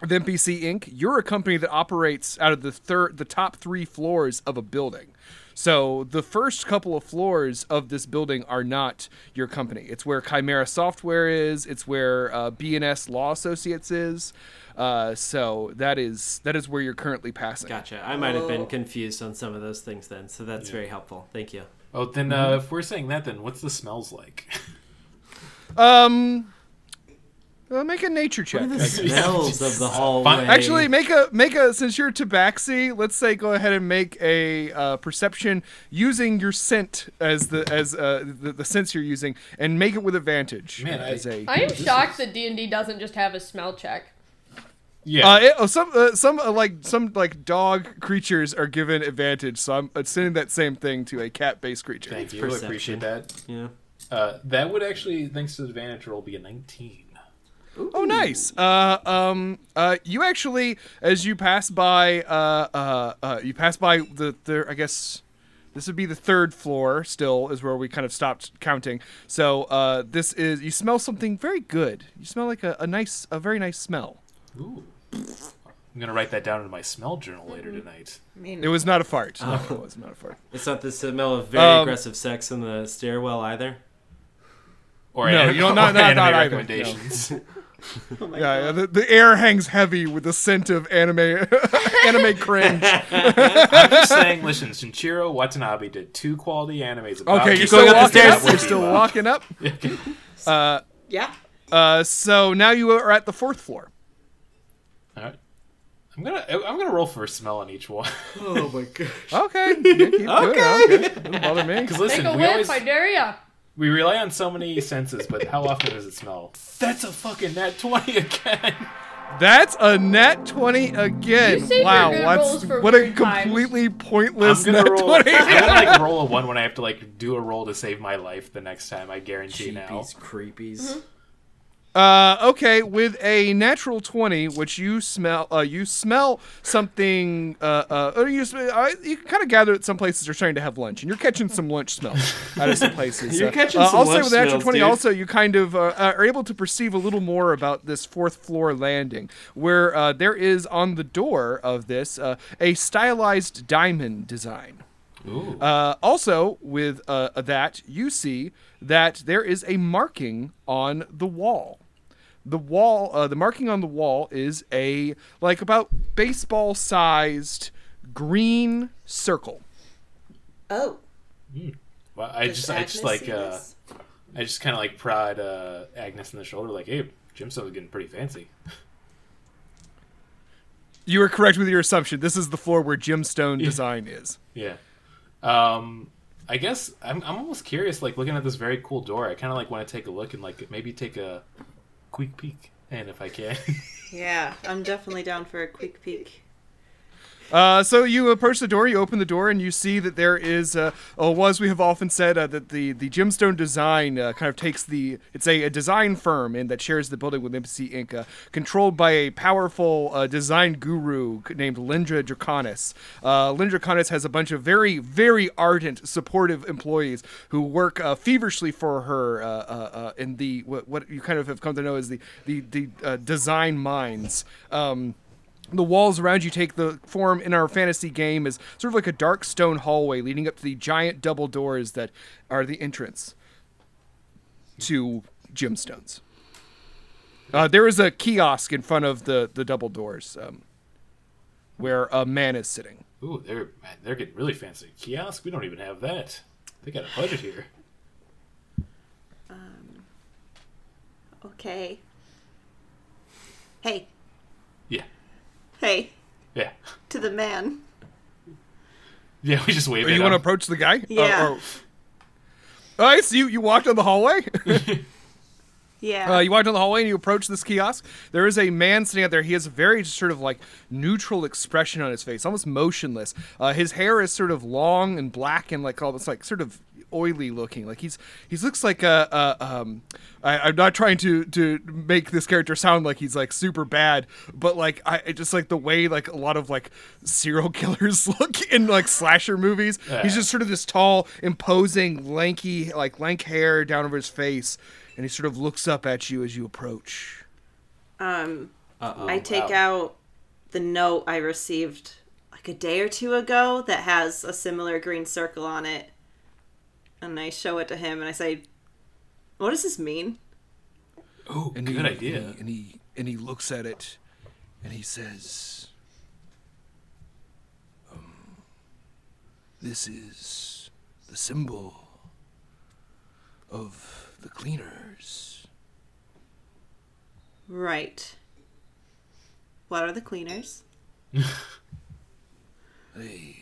of M P C Incorporated, you're a company that operates out of the third, the top three floors of a building. So the first couple of floors of this building are not your company. It's where Chimera Software is. It's where uh, B and S Law Associates is. Uh, so that is that is where you're currently passing. Gotcha. I might have been confused on some of those things then. So that's yeah. very helpful. Thank you. Oh, then mm-hmm. uh, if we're saying that, then what's the smells like? um... Uh, make a nature check. What are the smells of the hallway? Actually, make a make a since you're tabaxi, let's say go ahead and make a uh, perception using your scent as the as uh, the, the sense you're using, and make it with advantage. Man, I, a, I am shocked is. that D and D doesn't just have a smell check. Yeah, uh, it, oh, some uh, some uh, like some like dog creatures are given advantage, so I'm sending that same thing to a cat-based creature. Thank you, I appreciate that. Yeah, uh, that would actually, thanks to the advantage roll, be a nineteen. Ooh. Oh, nice. Uh, um, uh, you actually, as you pass by, uh, uh, uh, you pass by the, the, I guess this would be the third floor still is where we kind of stopped counting. So uh, this is, you smell something very good. You smell like a, a nice, a very nice smell. Ooh. I'm going to write that down in my smell journal later tonight. It was not a fart. Oh. No, it was not a fart. It's not the smell of very um, aggressive sex in the stairwell either? Or no, anime, you know, not, not, anime not recommendations. Either. No. Oh my yeah, God. The, the air hangs heavy with the scent of anime anime cringe. I'm just saying, listen, Shinichiro Watanabe did two quality animes. About okay, you're still walking up. You're still walking up. uh, yeah. Uh, so now you are at the fourth floor. All right. I'm gonna I'm gonna roll for a smell on each one. Oh my gosh. Okay. Yeah, keep okay. It. Okay. Doesn't bother me. Listen, Take a whiff, I dare ya. We rely on so many senses, but how often does it smell? That's a fucking nat twenty again. That's a nat twenty again. You wow, that's, what a completely times. Pointless nat roll, twenty. I'm gonna like roll a one when I have to like do a roll to save my life the next time. I guarantee Jeepies, now. Creepies. Mm-hmm. Uh, okay, with a natural twenty, which you smell, uh, you smell something, uh, uh, or you, uh, you can kind of gather that some places are starting to have lunch, and you're catching some lunch smells out of some places. You're uh, catching uh, some also lunch with a natural smells, twenty, dude. Also, you kind of uh, are able to perceive a little more about this fourth floor landing, where uh, there is on the door of this uh, a stylized diamond design. Ooh. Uh, also, with uh, that, you see that there is a marking on the wall. The wall, uh, the marking on the wall is a, like, about baseball-sized green circle. Oh. Mm. Well, I Does just, Agnes I just, like, uh, I just kind of, like, prod uh, Agnes in the shoulder, like, hey, gemstones are getting pretty fancy. You were correct with your assumption. This is the floor where Gemstone Design yeah. is. Yeah. Um... I guess I'm I'm almost curious, like, looking at this very cool door. I kind of, like, want to take a look and, like, maybe take a quick peek in if I can. Yeah, I'm definitely down for a quick peek. Uh, so you approach the door, you open the door, and you see that there is, uh, oh, as we have often said, uh, that the, the Gemstone Design uh, kind of takes the, it's a, a design firm and that shares the building with M P C Incorporated, uh, controlled by a powerful uh, design guru named Lyndra Draconis. Uh, Lyndra Draconis has a bunch of very, very ardent, supportive employees who work uh, feverishly for her uh, uh, uh, in the, what, what you kind of have come to know as the, the, the uh, design minds. Um The walls around you take the form in our fantasy game as sort of like a dark stone hallway leading up to the giant double doors that are the entrance to gemstones. Uh, there is a kiosk in front of the, the double doors um, where a man is sitting. Ooh, they're they're getting really fancy. Kiosk? We don't even have that. They got a budget here. Um. Okay. Hey. Yeah. Hey. Yeah. To the man. Yeah, we just wave. Or you want to approach the guy? Yeah. Uh, or... All right, so you, you walked down the hallway? Yeah. Uh, you walked down the hallway and you approach this kiosk. There is a man sitting out there. He has a very sort of like neutral expression on his face, almost motionless. Uh, his hair is sort of long and black and like almost like sort of oily looking. Like he's he looks like a, a um I, I'm not trying to to make this character sound like he's like super bad, but like I just like the way like a lot of like serial killers look in like slasher movies. Yeah. He's just sort of this tall, imposing, lanky like lank hair down over his face, and he sort of looks up at you as you approach. Um Uh-oh, I take wow. out the note I received like a day or two ago that has a similar green circle on it. And I show it to him, and I say, "What does this mean?" Oh, good he, idea. And he, and he and he looks at it, and he says, um, "This is the symbol of the cleaners." Right. What are the cleaners? They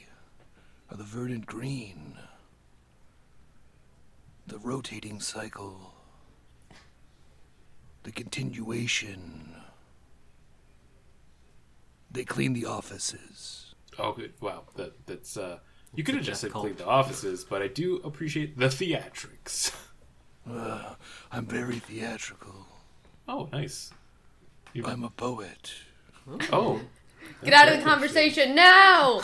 are the verdant green. The rotating cycle, the continuation. They clean the offices. Oh, good. Wow. That, that's, uh, you could have just said clean the offices, but I do appreciate the theatrics. Uh, I'm very theatrical. Oh, nice. You're... I'm a poet. Oh. Get out of the conversation now!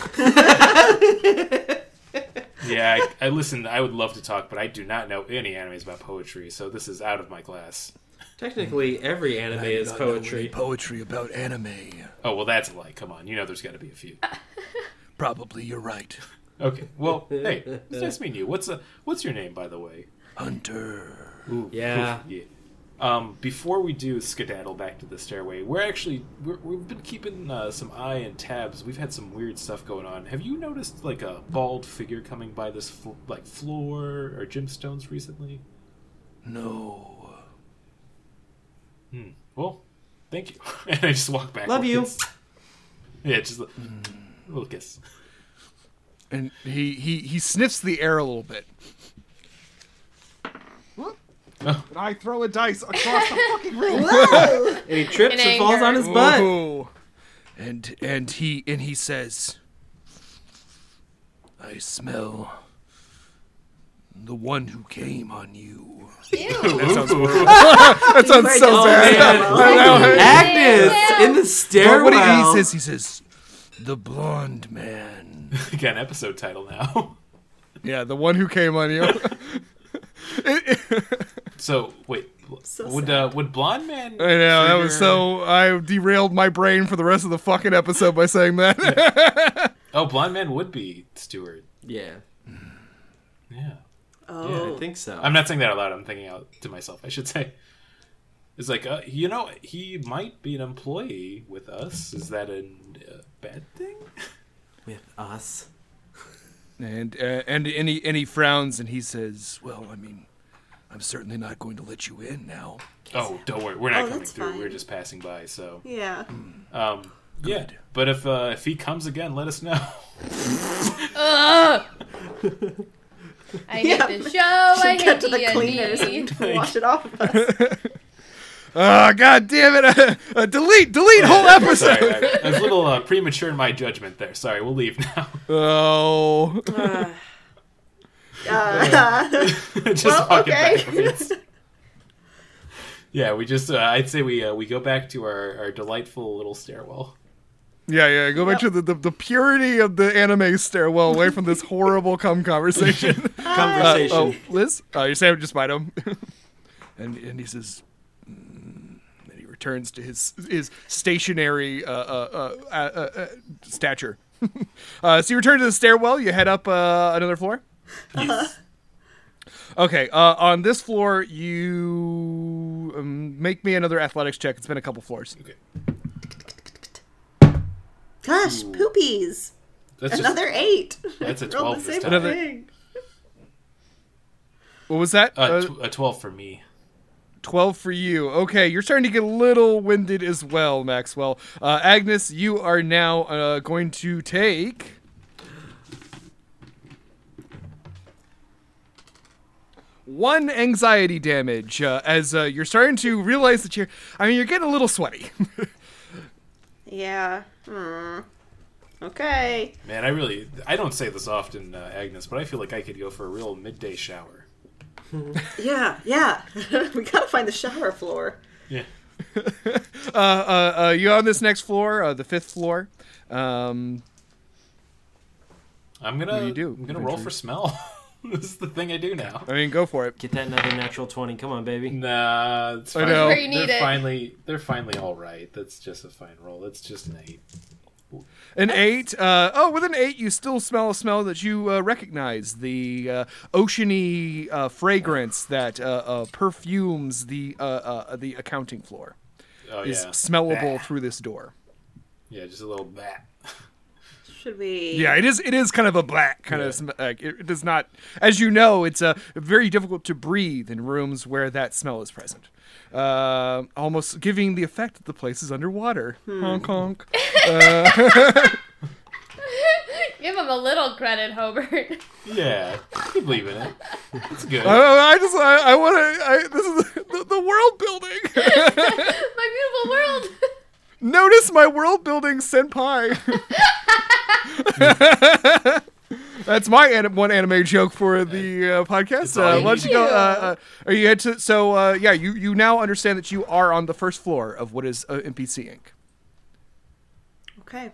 Yeah, I, I listen, I would love to talk, but I do not know any animes about poetry, so this is out of my class. Technically, every anime I do is not poetry. Know any poetry about anime. Oh, well, that's a lie. Come on. You know there's got to be a few. Probably you're right. Okay. Well, hey, it's nice meeting you. What's a, what's your name, by the way? Hunter. Ooh, yeah. Ooh, yeah. Um, before we do skedaddle back to the stairway, we're actually we're, we've been keeping uh, some eye and tabs. We've had some weird stuff going on. Have you noticed like a bald figure coming by this fl- like floor or gemstones recently? No. Hmm. Well, thank you. And I just walk back. Love you. Kiss. Yeah, just a mm. little kiss. And he, he, he sniffs the air a little bit. Oh. And I throw a dice across the fucking room. And he trips and falls on his butt. Ooh. And and he and he says, "I smell the one who came on you." Ew. That sounds horrible. That sounds so oh, bad. Agnes yeah. in the stairwell. What he says, he says, "The blonde man." Got an episode title now. Yeah, the one who came on you. So wait, so would uh, would blonde man? I know that was so. I derailed my brain for the rest of the fucking episode by saying that. Yeah. Oh, blonde man would be Stuart. Yeah. Yeah. Oh, yeah, I think so. I'm not saying that out loud. I'm thinking out to myself. I should say. It's like uh, you know, he might be an employee with us. Is that a uh, bad thing? With us. And uh, and and he, and he frowns and he says, "Well, I mean, I'm certainly not going to let you in now." Oh, don't worry, we're not oh, coming through. Fine. We're just passing by. So yeah, mm. um, yeah. Good. But if uh, if he comes again, let us know. uh, I hate yeah. the show. I hate to the cleaners and wash it off of us. Oh, God damn it. Uh, uh, delete, delete whole episode. Sorry, I, I was a little uh, premature in my judgment there. Sorry, we'll leave now. Oh. Uh, uh, just well, walking okay. backwards. Yeah, we just, uh, I'd say we uh, we go back to our, our delightful little stairwell. Yeah, yeah, go back yep. to the, the, the purity of the anime stairwell away from this horrible cum conversation. conversation. Uh, oh, Liz? Oh, you're saying just bite him. and, and he says... Turns to his his stationary uh, uh, uh, uh, uh, stature. uh, so you return to the stairwell. You head up uh, another floor. Yes. Okay. Uh, on this floor, you um, make me another athletics check. It's been a couple floors. Okay. Gosh, Ooh. Poopies! That's another just, eight. That's a twelve. This time. Another, what was that? Uh, tw- a twelve for me. twelve for you. Okay, you're starting to get a little winded as well, Maxwell. Uh, Agnes, you are now uh, going to take... one anxiety damage uh, as uh, you're starting to realize that you're... I mean, you're getting a little sweaty. yeah. Mm. Okay. Man, I really... I don't say this often, uh, Agnes, but I feel like I could go for a real midday shower. yeah, yeah. We gotta find the shower floor. Yeah. uh, uh, uh, you on this next floor, uh, the fifth floor. Um, I'm gonna. What do you do? I'm gonna Adventure. roll for smell. This is the thing I do now. I mean, go for it. Get that another natural twenty. Come on, baby. Nah, it's fine. I know. You need they're it. finally, they're finally all right. That's just a fine roll. It's just an eight. An eight. Uh, oh, with an eight, you still smell a smell that you uh, recognize. The uh, oceany uh, fragrance that uh, uh, perfumes the uh, uh, the accounting floor oh, is yeah. smellable bah. through this door. Yeah, just a little bat. Should we? Yeah, it is. It is kind of a black kind yeah. of smell. Like, it does not, as you know, it's uh, very difficult to breathe in rooms where that smell is present. Uh, almost giving the effect that the place is underwater. Hmm. Honk, honk. Uh, give him a little credit, Hobart. Yeah, I can believe in it. It's good. I, I just, I, I want to, this is the, the world building. My beautiful world. Notice my world building, senpai. That's my anim- one anime joke for the uh, podcast. Uh, why don't you go? Uh, uh, are you head to? So uh, yeah, you, you now understand that you are on the first floor of what is uh, M P C Incorporated. Okay.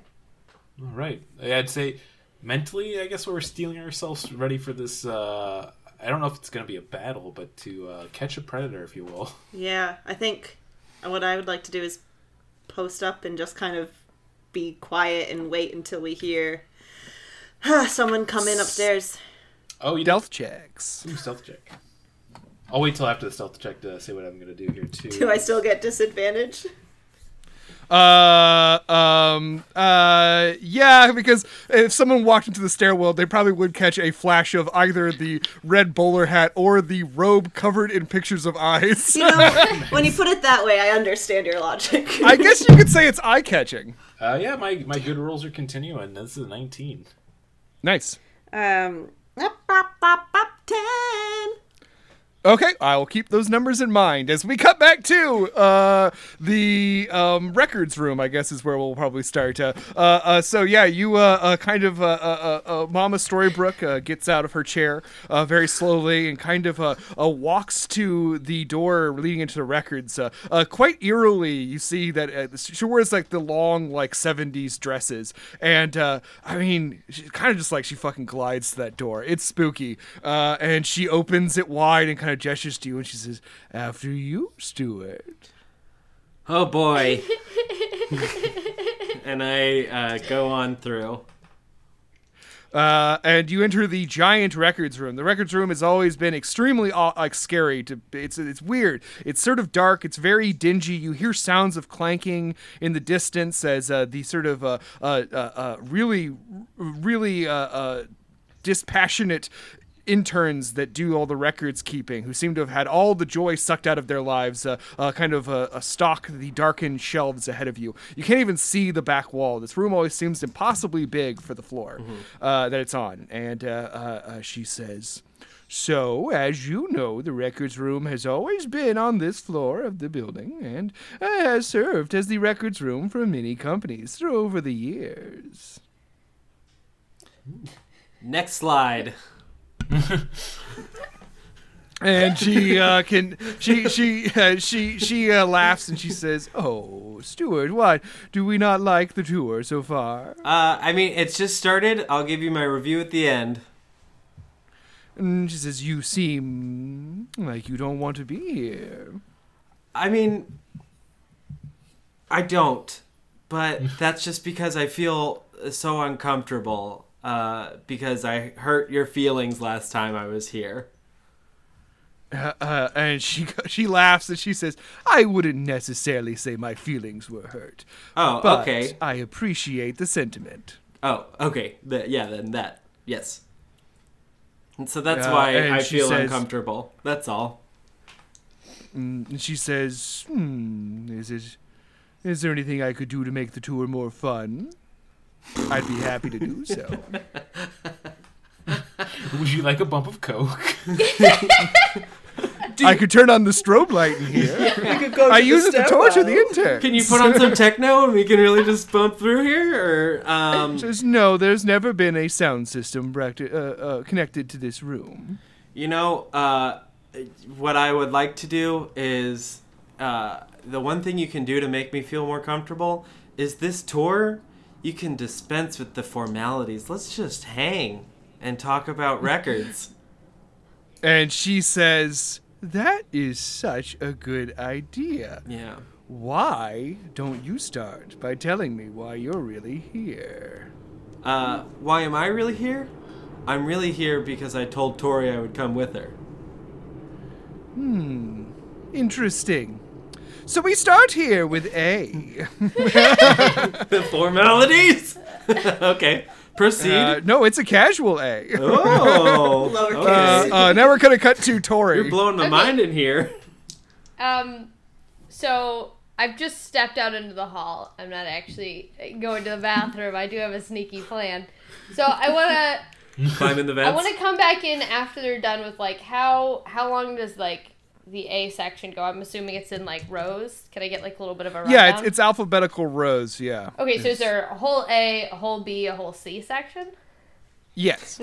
All right. I'd say mentally, I guess we're stealing ourselves ready for this uh, I don't know if it's going to be a battle, but to uh, catch a predator, if you will. Yeah, I think what I would like to do is post up and just kind of be quiet and wait until we hear someone come in upstairs. Oh, you stealth checks. Ooh, stealth check. I'll wait till after the stealth check to say what I'm going to do here, too. Do I still get disadvantage? Uh, um, uh, yeah, because if someone walked into the stairwell, they probably would catch a flash of either the red bowler hat or the robe covered in pictures of eyes. You know, when you put it that way, I understand your logic. I guess you could say it's eye-catching. Uh, yeah, my, my good rolls are continuing. This is nineteen. Nice. Um, up, up, up, up, ten. Okay, I'll keep those numbers in mind as we cut back to uh, the um, records room, I guess is where we'll probably start. Uh, uh, uh, so, yeah, you uh, uh, kind of, uh, uh, uh, Mama Storybrooke uh, gets out of her chair uh, very slowly and kind of uh, uh, walks to the door leading into the records. Uh, uh, quite eerily, you see that uh, she wears, like, the long, like, seventies dresses. And, uh, I mean, she's kind of just like she fucking glides to that door. It's spooky. Uh, and she opens it wide and kind of gestures to you and she says, "After you, Stuart." Oh boy. And I uh, go on through. Uh, and you enter the giant records room. The records room has always been extremely uh, like scary. To, it's it's weird. It's sort of dark. It's very dingy. You hear sounds of clanking in the distance as uh, the sort of uh, uh, uh, uh, really, really uh, uh, dispassionate interns that do all the records keeping, who seem to have had all the joy sucked out of their lives, uh, uh, kind of uh, uh, stock the darkened shelves ahead of you. You can't even see the back wall. This room always seems impossibly big for the floor mm-hmm. uh, that it's on. And uh, uh, uh, she says, "So, as you know, the records room has always been on this floor of the building and has served as the records room for many companies over the years." Next slide. And she uh, can she she uh, she she uh, laughs and she says, "Oh, Stuart, what do we not like the tour so far?" Uh, I mean, it's just started. I'll give you my review at the end. And she says, "You seem like you don't want to be here." I mean, I don't, but that's just because I feel so uncomfortable. Uh, because I hurt your feelings last time I was here. Uh, uh, and she she laughs and she says, "I wouldn't necessarily say my feelings were hurt. Oh, but okay. I appreciate the sentiment." Oh, okay. The, yeah, then that. Yes. And so that's uh, why I feel says, uncomfortable. That's all. And she says, hmm, is it, is there anything I could do to make the tour more fun? I'd be happy to do so. Would you like a bump of coke? I could turn on the strobe light in here. Yeah. We could go I use it to torture the interns. Can you put on some techno and we can really just bump through here? Or um... just, no, there's never been a sound system recti- uh, uh, connected to this room. You know, uh, what I would like to do is uh, the one thing you can do to make me feel more comfortable is this tour. You can dispense with the formalities. Let's just hang and talk about records. And she says, "That is such a good idea. Yeah. Why don't you start by telling me why you're really here?" Uh, why am I really here? I'm really here because I told Tori I would come with her. Hmm. Interesting. So we start here with A. The formalities? Okay. Proceed. Uh, no, it's a casual A. Oh. Lowercase. Uh, uh, now we're going to cut to Tori. You're blowing my okay. mind in here. Um, So I've just stepped out into the hall. I'm not actually going to the bathroom. I do have a sneaky plan. So I want to... Climb in the vents? I want to come back in after they're done with, like, how how long does, like... the A section go? I'm assuming it's in like rows. Can I get like a little bit of a rundown? Yeah, it's, it's alphabetical rows, yeah. Okay, so it's... is there a whole A, a whole B, a whole C section? Yes.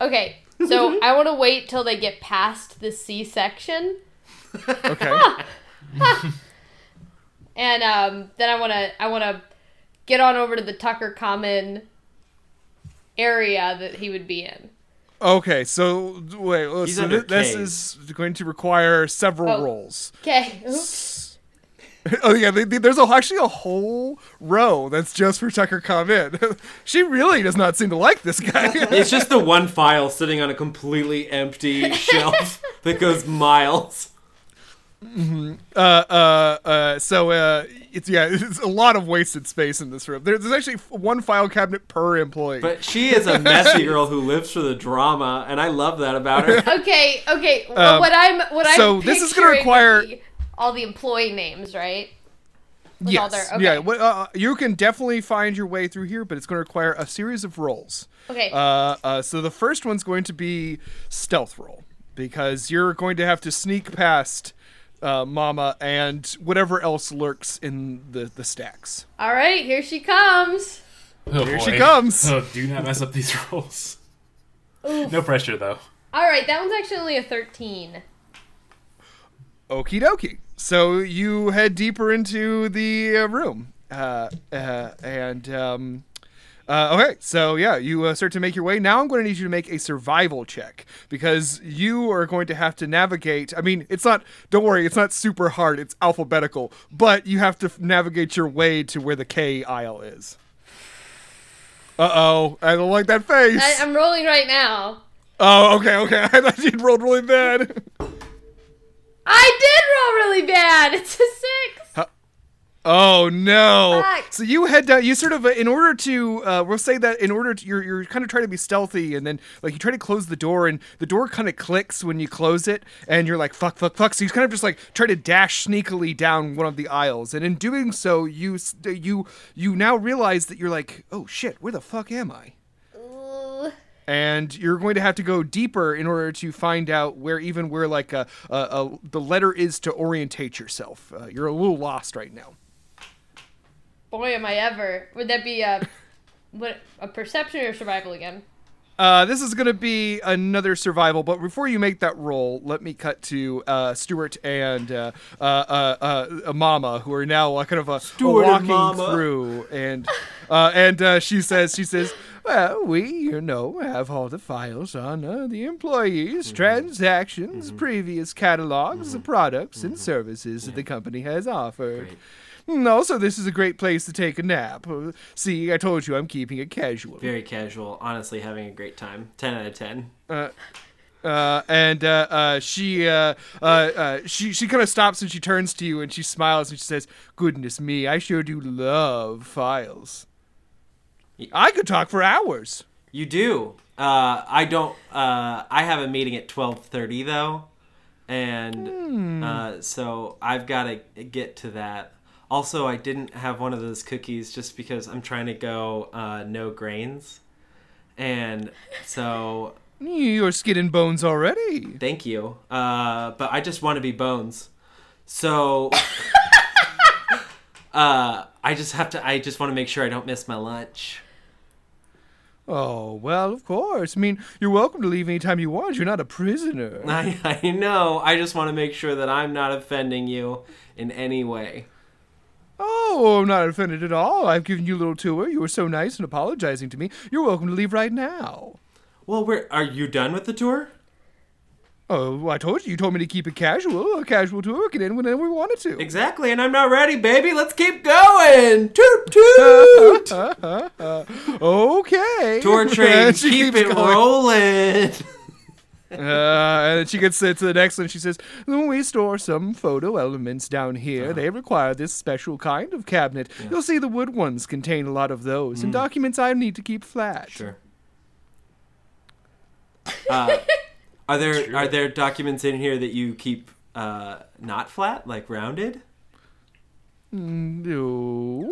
Okay, so I want to wait till they get past the C section. Okay. And um, then I want to I want to get on over to the Tucker Cumin area that he would be in. Okay, so wait. He's so th- this is going to require several oh. rolls. Okay. Oops. Oh yeah, they, they, there's a, actually a whole row that's just for Tucker Cumin. She really does not seem to like this guy. It's just the one file sitting on a completely empty shelf that goes miles. Mm-hmm. Uh, uh, uh, so uh, it's yeah, it's a lot of wasted space in this room. There, there's actually one file cabinet per employee. But she is a messy girl who lives for the drama, and I love that about her. Okay, okay. Well, um, what I'm, what so I'm. So this is going to require the, all the employee names, right? With yes. All their, okay. Yeah. Well, uh, you can definitely find your way through here, but it's going to require a series of rolls. Okay. Uh, uh, so the first one's going to be stealth roll because you're going to have to sneak past. Uh, Mama, and whatever else lurks in the, the stacks. All right, here she comes. Oh, here boy. she comes. Oh, do not mess up these rolls. Oof. No pressure, though. All right, that one's actually only a thirteen. Okie dokie. So you head deeper into the uh, room. Uh, uh, and, um... Uh, okay, so yeah, you uh, start to make your way. Now I'm going to need you to make a survival check because you are going to have to navigate. I mean, it's not, don't worry, it's not super hard. It's alphabetical, but you have to f- navigate your way to where the K aisle is. Uh-oh, I don't like that face. I, I'm rolling right now. Oh, okay, okay. I thought you'd rolled really bad. I did roll really bad. It's a six. Huh? Oh no! Fuck. So you head down. You sort of, uh, in order to, uh, we'll say that in order to, you're you're kind of trying to be stealthy, and then like you try to close the door, and the door kind of clicks when you close it, and you're like fuck, fuck, fuck. So you kind of just like try to dash sneakily down one of the aisles, and in doing so, you you you now realize that you're like, oh shit, where the fuck am I? And you're going to have to go deeper in order to find out where even where like a, a, a the letter is to orientate yourself. Uh, you're a little lost right now. Boy, am I ever. Would that be a, what, a perception or survival again? Uh, this is going to be another survival, but before you make that roll, let me cut to uh, Stuart and uh, uh, uh, uh, Mama, who are now uh, kind of uh, walking and through. And uh, and uh, she says, she says, well, we, you know, have all the files on uh, the employees, mm-hmm. transactions, mm-hmm. previous catalogs, mm-hmm. the products mm-hmm. and services yeah. that the company has offered. Great. Also, this is a great place to take a nap. See, I told you I'm keeping it casual. Very casual. Honestly, having a great time. ten out of ten. Uh, uh, and uh, uh, she, uh, uh, uh, she she kind of stops and she turns to you and she smiles and she says, goodness me, I sure do love files. I could talk for hours. You do. Uh, I don't. Uh, I have a meeting at twelve thirty, though. And mm. uh, so I've got to get to that. Also, I didn't have one of those cookies just because I'm trying to go uh, no grains. And so... You're skin and bones already. Thank you. Uh, but I just want to be bones. So... uh, I just have to... I just want to make sure I don't miss my lunch. Oh, well, of course. I mean, you're welcome to leave anytime you want. You're not a prisoner. I, I know. I just want to make sure that I'm not offending you in any way. Oh, I'm not offended at all. I've given you a little tour. You were so nice and apologizing to me. You're welcome to leave right now. Well, we're, are you done with the tour? Oh, I told you. You told me to keep it casual. A casual tour can end whenever we wanted to. Exactly, and I'm not ready, baby. Let's keep going. Toot, toot. Okay. Tour train, keep it going. Rolling. Uh, and she gets to the next one. She says, we store some photo elements down here. Uh-huh. They require this special kind of cabinet. Yeah. You'll see the wood ones contain a lot of those mm. and documents I need to keep flat. Sure. Uh, are there sure. are there documents in here that you keep uh, not flat, like rounded? No.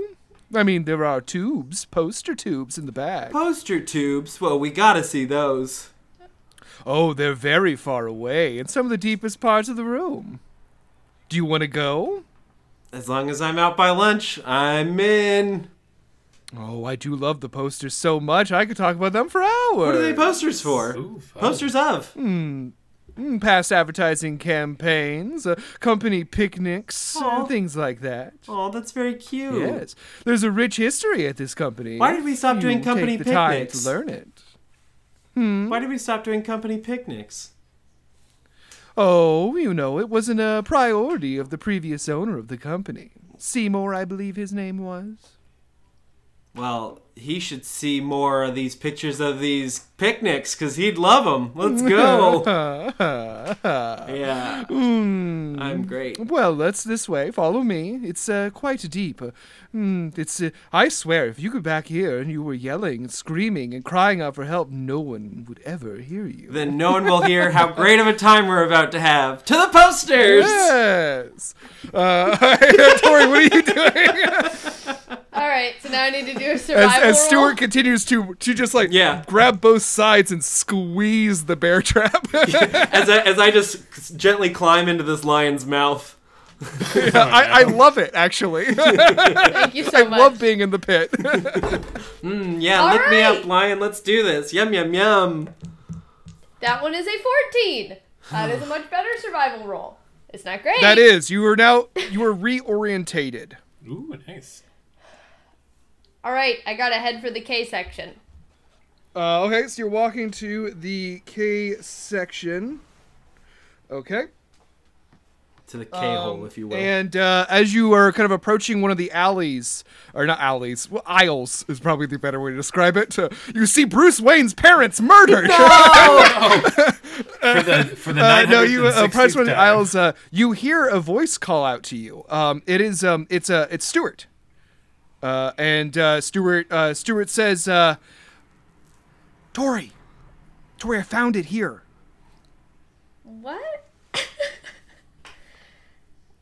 I mean, there are tubes, poster tubes in the back. Poster tubes? Well, we gotta see those. Oh, they're very far away, in some of the deepest parts of the room. Do you want to go? As long as I'm out by lunch, I'm in. Oh, I do love the posters so much. I could talk about them for hours. What are they posters for? Ooh, posters of? Mm, mm, past advertising campaigns, uh, company picnics, uh, things like that. Oh, that's very cute. Yes. There's a rich history at this company. Why did we stop doing company picnics? You take the time to learn it. Hmm. Why did we stop doing company picnics? Oh, you know, it wasn't a priority of the previous owner of the company. Seymour, I believe his name was. Well, he should see more of these pictures of these picnics, because he'd love them. Let's go. Yeah. Mm. I'm great. Well, let's this way. Follow me. It's uh, quite deep. Uh, mm, it's. Uh, I swear, if you were back here and you were yelling and screaming and crying out for help, no one would ever hear you. Then no one will hear how great of a time we're about to have. To the posters! Yes! Uh, Tori, what are you doing? All right, so now I need to do a survival as, as Stuart roll. Continues to to just like yeah. grab both sides and squeeze the bear trap. yeah, as I as I just gently climb into this lion's mouth. yeah, I, I love it actually. Thank you so I much. I love being in the pit. mm, yeah, All lick right. me up, lion. Let's do this. Yum yum yum. That one is a fourteen. That is a much better survival roll. It's not great. That is. You are now you are reorientated. Ooh, nice. All right, I gotta head for the K section. Uh, okay, so you're walking to the K section. Okay. To the K um, hole, if you will. And uh, as you are kind of approaching one of the alleys, or not alleys, well, aisles is probably the better way to describe it. Uh, you see Bruce Wayne's parents murdered. No! for the for the uh, no, you uh, approach one of the aisles. Uh, you hear a voice call out to you. Um, it is um, it's a uh, it's Stuart. Uh, and, uh, Stuart, uh, Stuart says, uh, Tori, Tori, I found it here. What?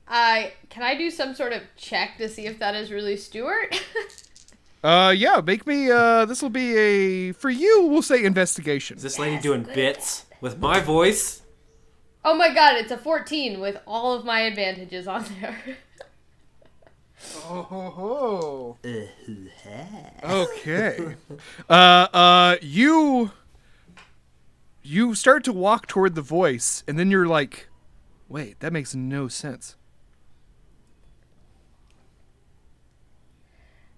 I, can I do some sort of check to see if that is really Stuart? uh, yeah, make me, uh, this will be a, for you, we'll say investigation. Is this yes, lady doing bits God. With my voice? Oh my God, it's a fourteen with all of my advantages on there. Oh, ho, ho. Okay. Uh, uh, you, you start to walk toward the voice, and then you're like, wait, that makes no sense.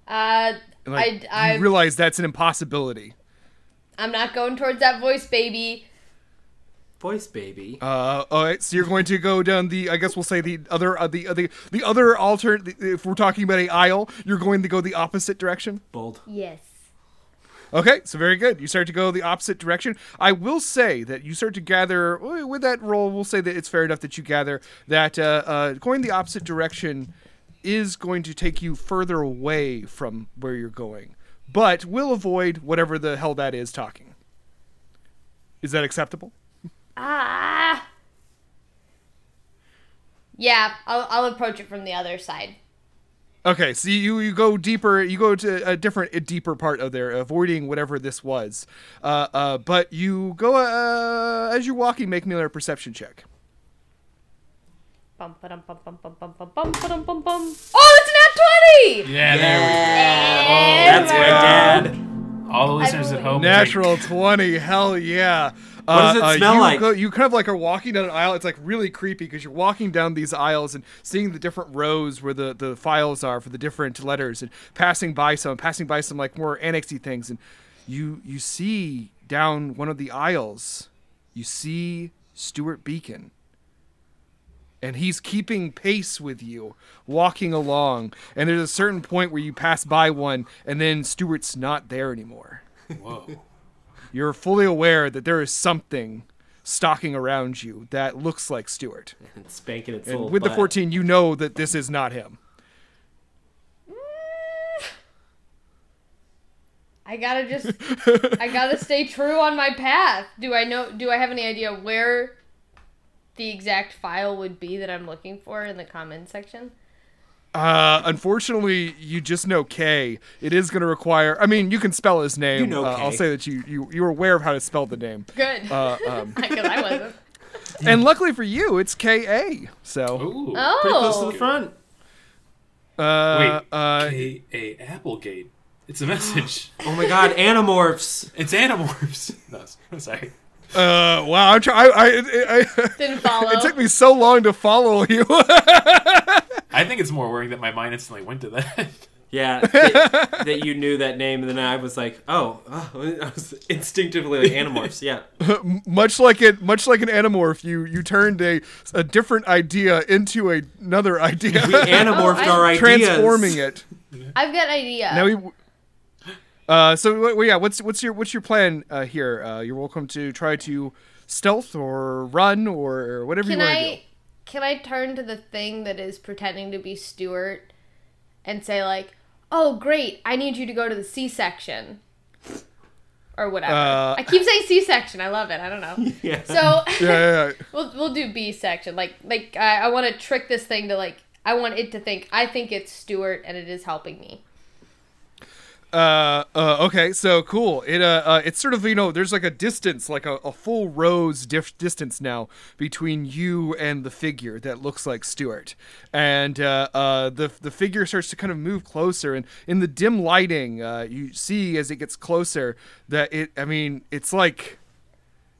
Uh, like, I, I you realize that's an impossibility. I'm not going towards that voice, baby. Voice baby. Uh, all right. So you're going to go down the, I guess we'll say the other, uh, the, uh, the the other alternate. If we're talking about a aisle, you're going to go the opposite direction. Bold. Yes. Okay. So very good. You start to go the opposite direction. I will say that you start to gather with that roll. We'll say that it's fair enough that you gather that uh, uh, going the opposite direction is going to take you further away from where you're going, but will avoid whatever the hell that is talking. Is that acceptable? Ah. Yeah, I'll, I'll approach it from the other side. Okay, so you, you go deeper, you go to a different, a deeper part of there, avoiding whatever this was. Uh, uh, but you go, uh, as you're walking, make me a perception check. Bum, ba-dum, bum, bum, bum, bum, bum, ba-dum, bum, bum. Oh, it's an at twenty! Yeah, yeah, there we go. Oh, that's my dad. All the listeners at home. Natural like... twenty, hell yeah. What does it uh, smell uh, you like? Go, you kind of like are walking down an aisle. It's like really creepy because you're walking down these aisles and seeing the different rows where the, the files are for the different letters and passing by some, passing by some like more annexy things. And you you see down one of the aisles, you see Stuart Beacon. And he's keeping pace with you, walking along. And there's a certain point where you pass by one and then Stuart's not there anymore. Whoa. You're fully aware that there is something stalking around you that looks like Stuart. It's spanking its little butt. And with the fourteen, you know that this is not him. I gotta just, I gotta stay true on my path. Do I know, do I have any idea where the exact file would be that I'm looking for in the comments section? Uh, unfortunately, you just know K. It is going to require... I mean, you can spell his name. You know uh, K. I'll say that you, you, you're aware of how to spell the name. Good. Uh, um. Because I wasn't. And luckily for you, it's K A. So. Ooh, oh. Pretty close to the front. Uh, Wait, uh, K A Applegate. It's a message. Oh my God, Animorphs. It's Animorphs. No, I'm sorry. Uh, wow, I'm trying. I, I, I didn't follow. It took me so long to follow you. I think it's more worrying that my mind instantly went to that. Yeah, that, that you knew that name, and then I was like, oh, oh I was instinctively like Animorphs, yeah. much like it, much like an Animorph, you you turned a a different idea into a, another idea. We Animorphed oh, our ideas, transforming it. I've got an idea. Now we, uh, so well, yeah, what's what's your what's your plan uh, here? Uh, you're welcome to try to stealth or run or whatever can you want to do. Can I turn to the thing that is pretending to be Stuart and say like, oh, great, I need you to go to the C-section. Or whatever. Uh, I keep saying C-section. I love it. I don't know. Yeah. So yeah, yeah, yeah. we'll we'll do B-section. Like, like I, I want to trick this thing to, like, I want it to think, I think it's Stuart and it is helping me. Uh, uh okay, so cool. It uh, uh it's sort of, you know, there's like a distance, like a, a full rows diff- distance now between you and the figure that looks like Stuart. And uh, uh the the figure starts to kind of move closer, and in the dim lighting, uh you see as it gets closer that it I mean, it's like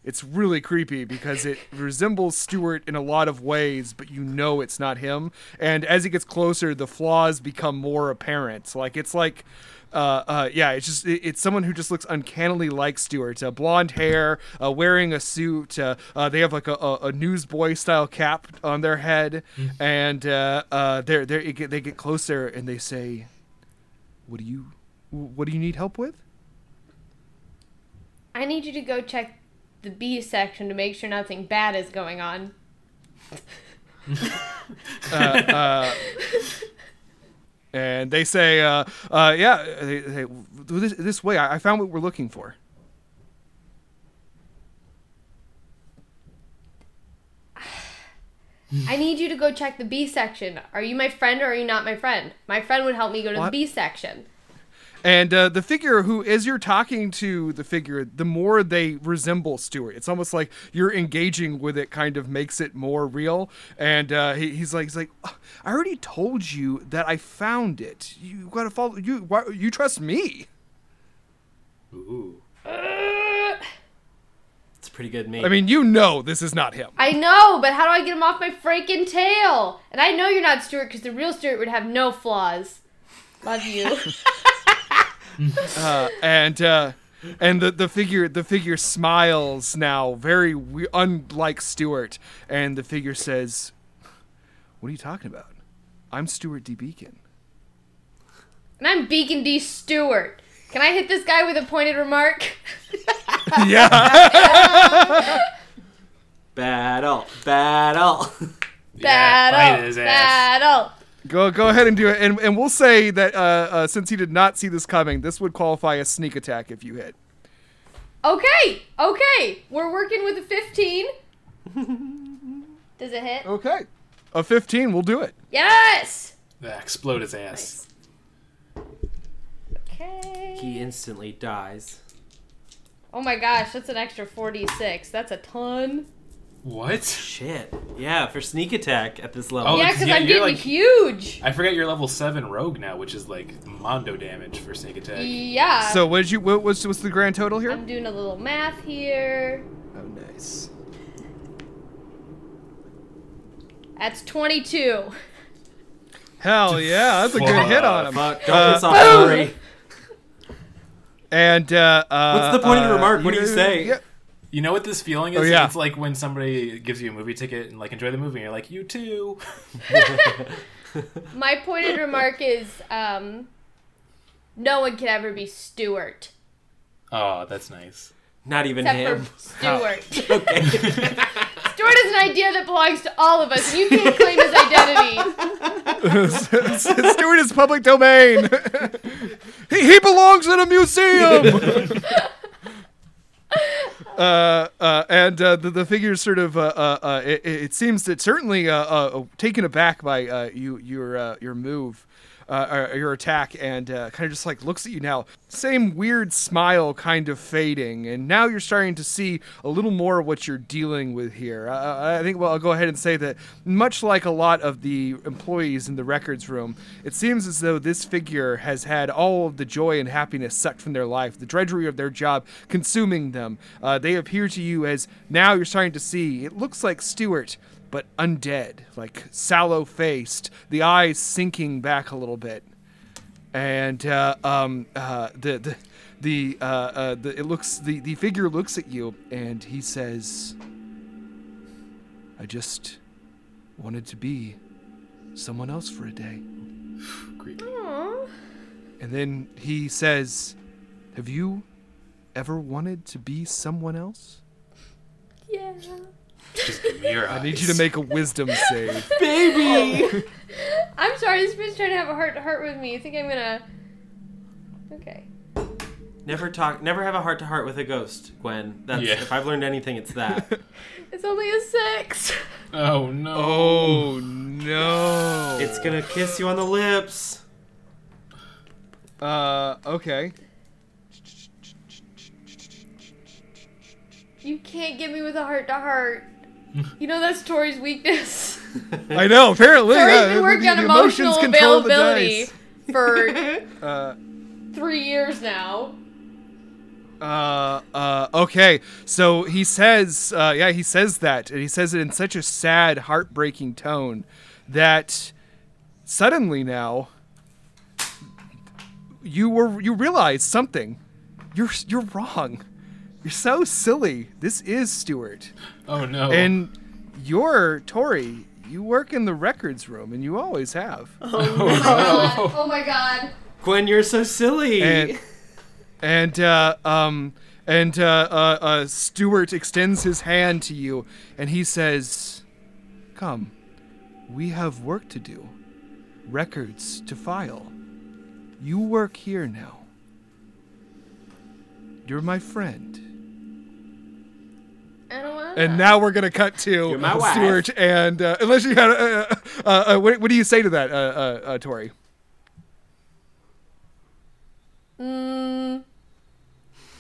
it's really creepy because it resembles Stuart in a lot of ways, but you know it's not him. And as it gets closer, the flaws become more apparent. Like it's like Uh, uh, yeah, it's just it, it's someone who just looks uncannily like Stuart. Uh, blonde hair, uh, wearing a suit. Uh, uh, they have like a, a, a newsboy style cap on their head, mm-hmm. and uh, uh, they're, they're, it get, they get closer and they say, "What do you, what do you need help with?" I need you to go check the B section to make sure nothing bad is going on. uh, uh, And they say, uh, uh, yeah, they, they, this, this way, I, I found what we're looking for. I need you to go check the B section. Are you my friend or are you not my friend? My friend would help me go to what? the B section. And uh, the figure who, as you're talking to the figure, the more they resemble Stuart. It's almost like you're engaging with it kind of makes it more real. And uh, he, he's like, he's like, I already told you that I found it. You got to follow. You why, you trust me. Ooh. Uh, it's pretty good, mate. I mean, you know this is not him. I know, but how do I get him off my freaking tail? And I know you're not Stuart because the real Stuart would have no flaws. Love you. uh, and uh, and the, the figure the figure smiles now, very we- unlike Stuart. And the figure says, "What are you talking about? I'm Stuart D. Beacon, and I'm Beacon D. Stuart. Can I hit this guy with a pointed remark?" Yeah. battle, battle, yeah, battle, battle. Go go ahead and do it, and and we'll say that uh, uh, since he did not see this coming, this would qualify as sneak attack if you hit. Okay, okay, we're working with a fifteen. Does it hit? Okay, a fifteen, we'll do it. Yes. Ah, explode his ass. Nice. Okay. He instantly dies. Oh my gosh, that's an extra forty-six. That's a ton. What? Shit. Yeah, for sneak attack at this level. Oh, yeah, because yeah, I'm getting like, huge. I forgot you're level seven rogue now, which is like Mondo damage for sneak attack. Yeah. So what did you? What was what's the grand total here? I'm doing a little math here. Oh, nice. That's twenty-two. Hell yeah, that's a good hit on him. Fuck, don't piss off Tori. And uh, uh, what's the point uh, of the remark? What you, do you say? Yeah. You know what this feeling is? Oh, yeah. It's like when somebody gives you a movie ticket and like enjoy the movie and you're like, you too. My pointed remark is um, no one can ever be Stuart. Oh, that's nice. Not even Except him. Except for Stuart. Oh. Okay. Stuart is an idea that belongs to all of us, and you can't claim his identity. Stuart is public domain. he, he belongs in a museum. Uh, uh, and uh, the, the figure sort of uh, uh, uh, it, it seems that certainly uh, uh, taken aback by uh, you your uh, your move, uh, or your attack, and uh, kind of just like looks at you now. Same weird smile, kind of fading, and now you're starting to see a little more of what you're dealing with here. Uh, I think well, I'll go ahead and say that much like a lot of the employees in the records room, it seems as though this figure has had all of the joy and happiness sucked from their life, the drudgery of their job consuming them. Uh, they appear to you as now you're starting to see. It looks like Stuart, but undead, like sallow-faced, the eyes sinking back a little bit. and uh, um, uh, the the the, uh, uh, the it looks the, the figure looks at you, and he says, "I just wanted to be someone else for a day." Creepy. Aww. And then he says, "Have you ever wanted to be someone else?" Yeah. Just give me your eyes. I need you to make a wisdom save. Baby! I'm sorry, this bitch trying to have a heart-to-heart with me. You think I'm gonna... Okay. Never talk... Never have a heart-to-heart with a ghost, Gwen. That's, yeah. If I've learned anything, it's that. It's only a six. Oh, no. Oh, no. It's gonna kiss you on the lips. Uh, okay. You can't get me with a heart-to-heart. You know that's Tori's weakness. I know, apparently. Tori's yeah, been working the, on the emotional availability for uh, three years now. Uh, uh, okay. So he says, uh, yeah, he says that, and he says it in such a sad, heartbreaking tone that suddenly now you were you realize something. You're you're wrong. You're so silly. This is Stuart. Oh, no. And you're Tori. You work in the records room, and you always have. Oh, oh my God. Oh, my God. Gwen, you're so silly. And, and uh, um, and uh, uh, uh, Stuart extends his hand to you, and he says, "Come, we have work to do. Records to file. You work here now. You're my friend." And now we're gonna cut to Stuart and uh, unless you had uh, uh, uh, what, what do you say to that, uh, uh, uh, Tori? Mm,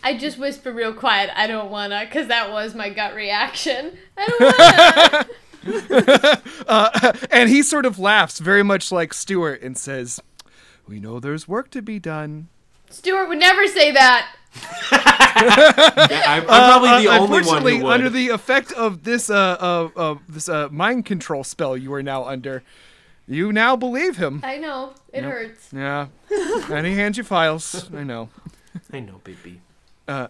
I just whisper real quiet, "I don't wanna," because that was my gut reaction. I don't wanna. uh, and he sort of laughs, very much like Stuart, and says, "We know there's work to be done." Stuart would never say that. yeah, I'm, I'm probably uh, the only unfortunately, one who would. Under the effect of this, uh, uh, uh, this uh, mind control spell you are now under, you now believe him. I know. It yep. hurts. Yeah. And he hands you files. I know. I know, baby. Uh,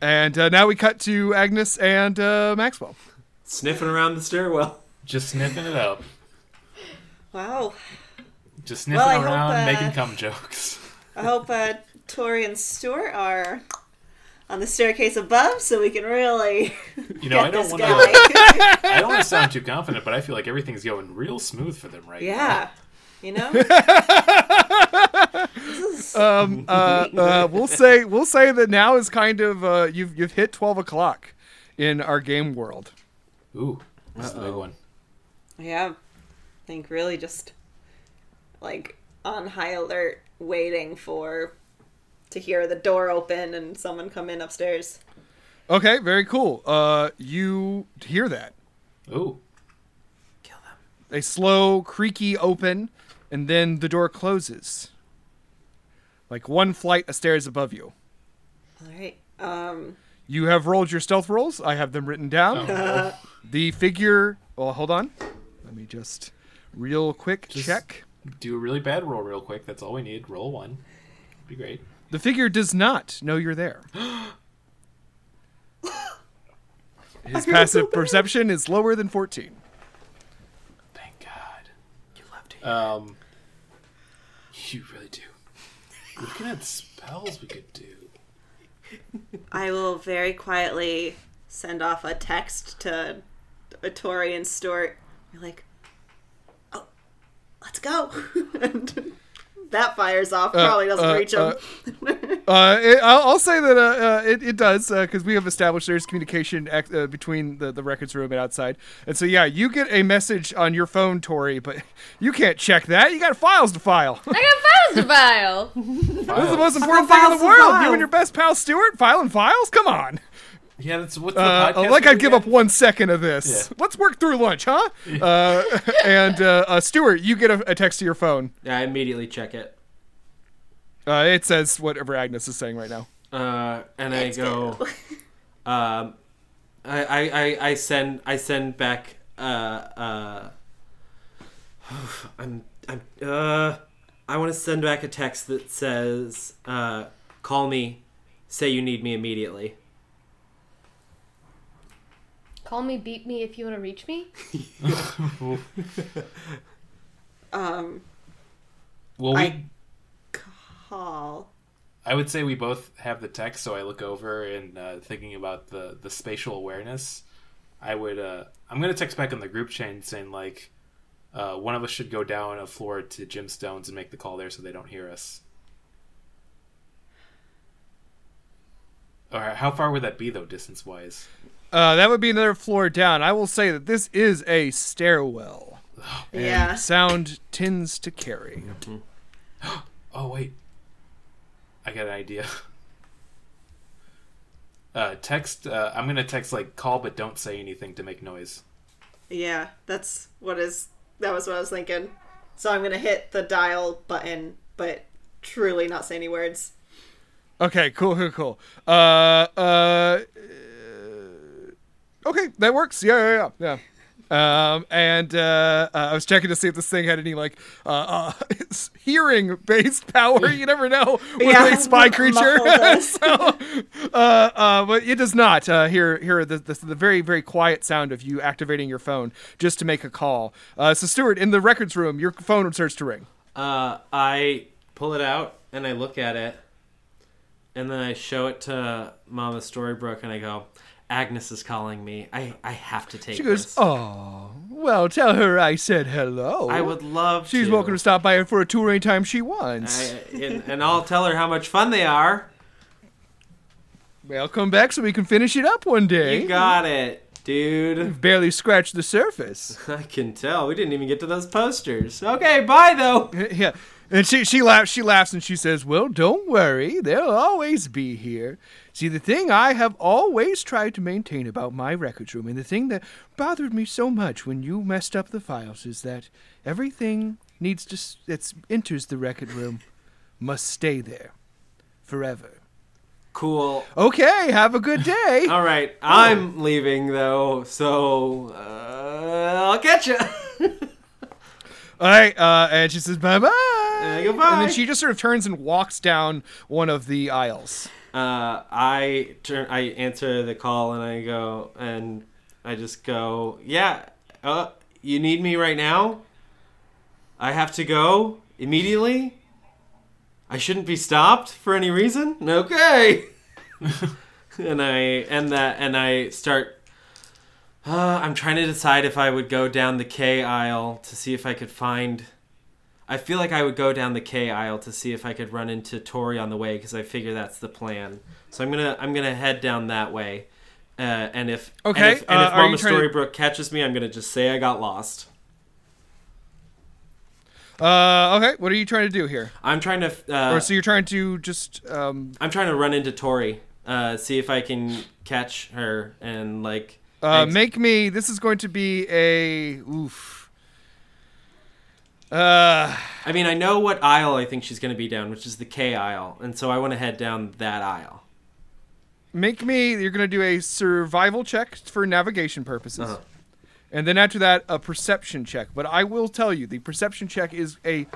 and uh, now we cut to Agnes and uh, Maxwell. Sniffing around the stairwell. Just sniffing it up. Wow. Just sniffing well, around, hope, uh, making cum jokes. I hope... Uh, Tori and Stuart are on the staircase above, so we can really you know, get I don't this wanna, guy. I don't want to sound too confident, but I feel like everything's going real smooth for them right yeah. now. Yeah, you know. This is um, uh, uh, we'll say we'll say that now is kind of uh, you've you've hit twelve o'clock in our game world. Ooh, that's the big one. Yeah, I think really just like on high alert, waiting for. To hear the door open and someone come in upstairs. Okay, very cool. Uh, you hear that. Ooh. Kill them. A slow, creaky open, and then the door closes. Like one flight of stairs above you. All right. Um. You have rolled your stealth rolls. I have them written down. Oh. Uh, the figure... Well, hold on. Let me just real quick just check. Do a really bad roll real quick. That's all we need. Roll one. That'd be great. The figure does not know you're there. His passive so perception is lower than fourteen. Thank God. You love to hear Um, it. You really do. Looking at spells we could do. I will very quietly send off a text to Tori and Stuart. You're like, "Oh, let's go." And... that fires off. Probably doesn't uh, uh, reach him. Uh, uh, it, I'll, I'll say that uh, uh, it, it does, because uh, we have established there's communication ex- uh, between the, the records room and outside. And so, yeah, you get a message on your phone, Tori, but you can't check that. You got files to file. I got files to file. This is the most important thing in the world. You and your best pal, Stuart, filing files? Come on. Yeah, that's what's the uh, podcast. Like I'd give up one second of this. Yeah. Let's work through lunch, huh? Yeah. Uh, and uh, uh, Stuart, you get a, a text to your phone. Yeah, I immediately check it. Uh, it says whatever Agnes is saying right now. Uh, and I go, um, I, I, I send, I send back. Uh, uh, I'm, I'm, uh, I want to send back a text that says, uh, call me, say you need me immediately. Call me, beat me if you want to reach me. um, well, we... I call. I would say we both have the text, so I look over and uh, thinking about the, the spatial awareness, I would, uh, I'm going to text back on the group chain saying, like, uh, one of us should go down a floor to Gemstones and make the call there so they don't hear us. All right, how far would that be, though, distance-wise? Uh, that would be another floor down. I will say that this is a stairwell. Oh, yeah. Sound tends to carry. Mm-hmm. Oh, wait. I got an idea. Uh, text, uh, I'm going to text, like, call but don't say anything to make noise. Yeah, that's what is, that was what I was thinking. So I'm going to hit the dial button, but truly not say any words. Okay, cool, cool, cool. Uh, uh, okay, that works. Yeah, yeah, yeah. yeah. Um, and uh, uh, I was checking to see if this thing had any, like, uh, uh, hearing-based power. You never know with yeah, a spy creature. so, uh, uh, but it does not. Uh, here, here, the, the, the very, very quiet sound of you activating your phone just to make a call. Uh, so, Stuart, in the records room, your phone starts to ring. Uh, I pull it out, and I look at it, and then I show it to Mama Storybrooke, and I go... Agnes is calling me. I, I have to take this. She goes, this. Oh, well, tell her I said hello. I would love She's to. She's welcome to stop by for a tour anytime she wants. I, and, and I'll tell her how much fun they are. Well, come back so we can finish it up one day. You got it, dude. We've barely scratched the surface. I can tell. We didn't even get to those posters. Okay, bye, though. Yeah. And she, she laughs she laughs and she says, well, don't worry, they'll always be here. See, the thing I have always tried to maintain about my records room, and the thing that bothered me so much when you messed up the files, is that everything needs to that enters the record room must stay there forever. Cool. Okay, have a good day. All right, I'm leaving, though, so uh, I'll catch ya. All right, uh, and she says, bye-bye. Uh, and then she just sort of turns and walks down one of the aisles. Uh, I turn, I answer the call and I go, and I just go, yeah, uh, you need me right now? I have to go immediately? I shouldn't be stopped for any reason? Okay. and I end that, and I start, uh, I'm trying to decide if I would go down the K aisle to see if I could find... I feel like I would go down the K aisle to see if I could run into Tori on the way, because I figure that's the plan. So I'm gonna I'm gonna head down that way, uh, and if okay, and if, and uh, if Mama Storybrooke to... catches me, I'm gonna just say I got lost. Uh, okay, what are you trying to do here? I'm trying to. Uh, or so you're trying to just. Um... I'm trying to run into Tori, uh, see if I can catch her and like. Uh, make me. This is going to be a oof. Uh, I mean, I know what aisle I think she's going to be down, which is the K aisle, and so I want to head down that aisle. Make me, you're going to do a survival check for navigation purposes. Uh-huh. And then after that, a perception check. But I will tell you, the perception check is a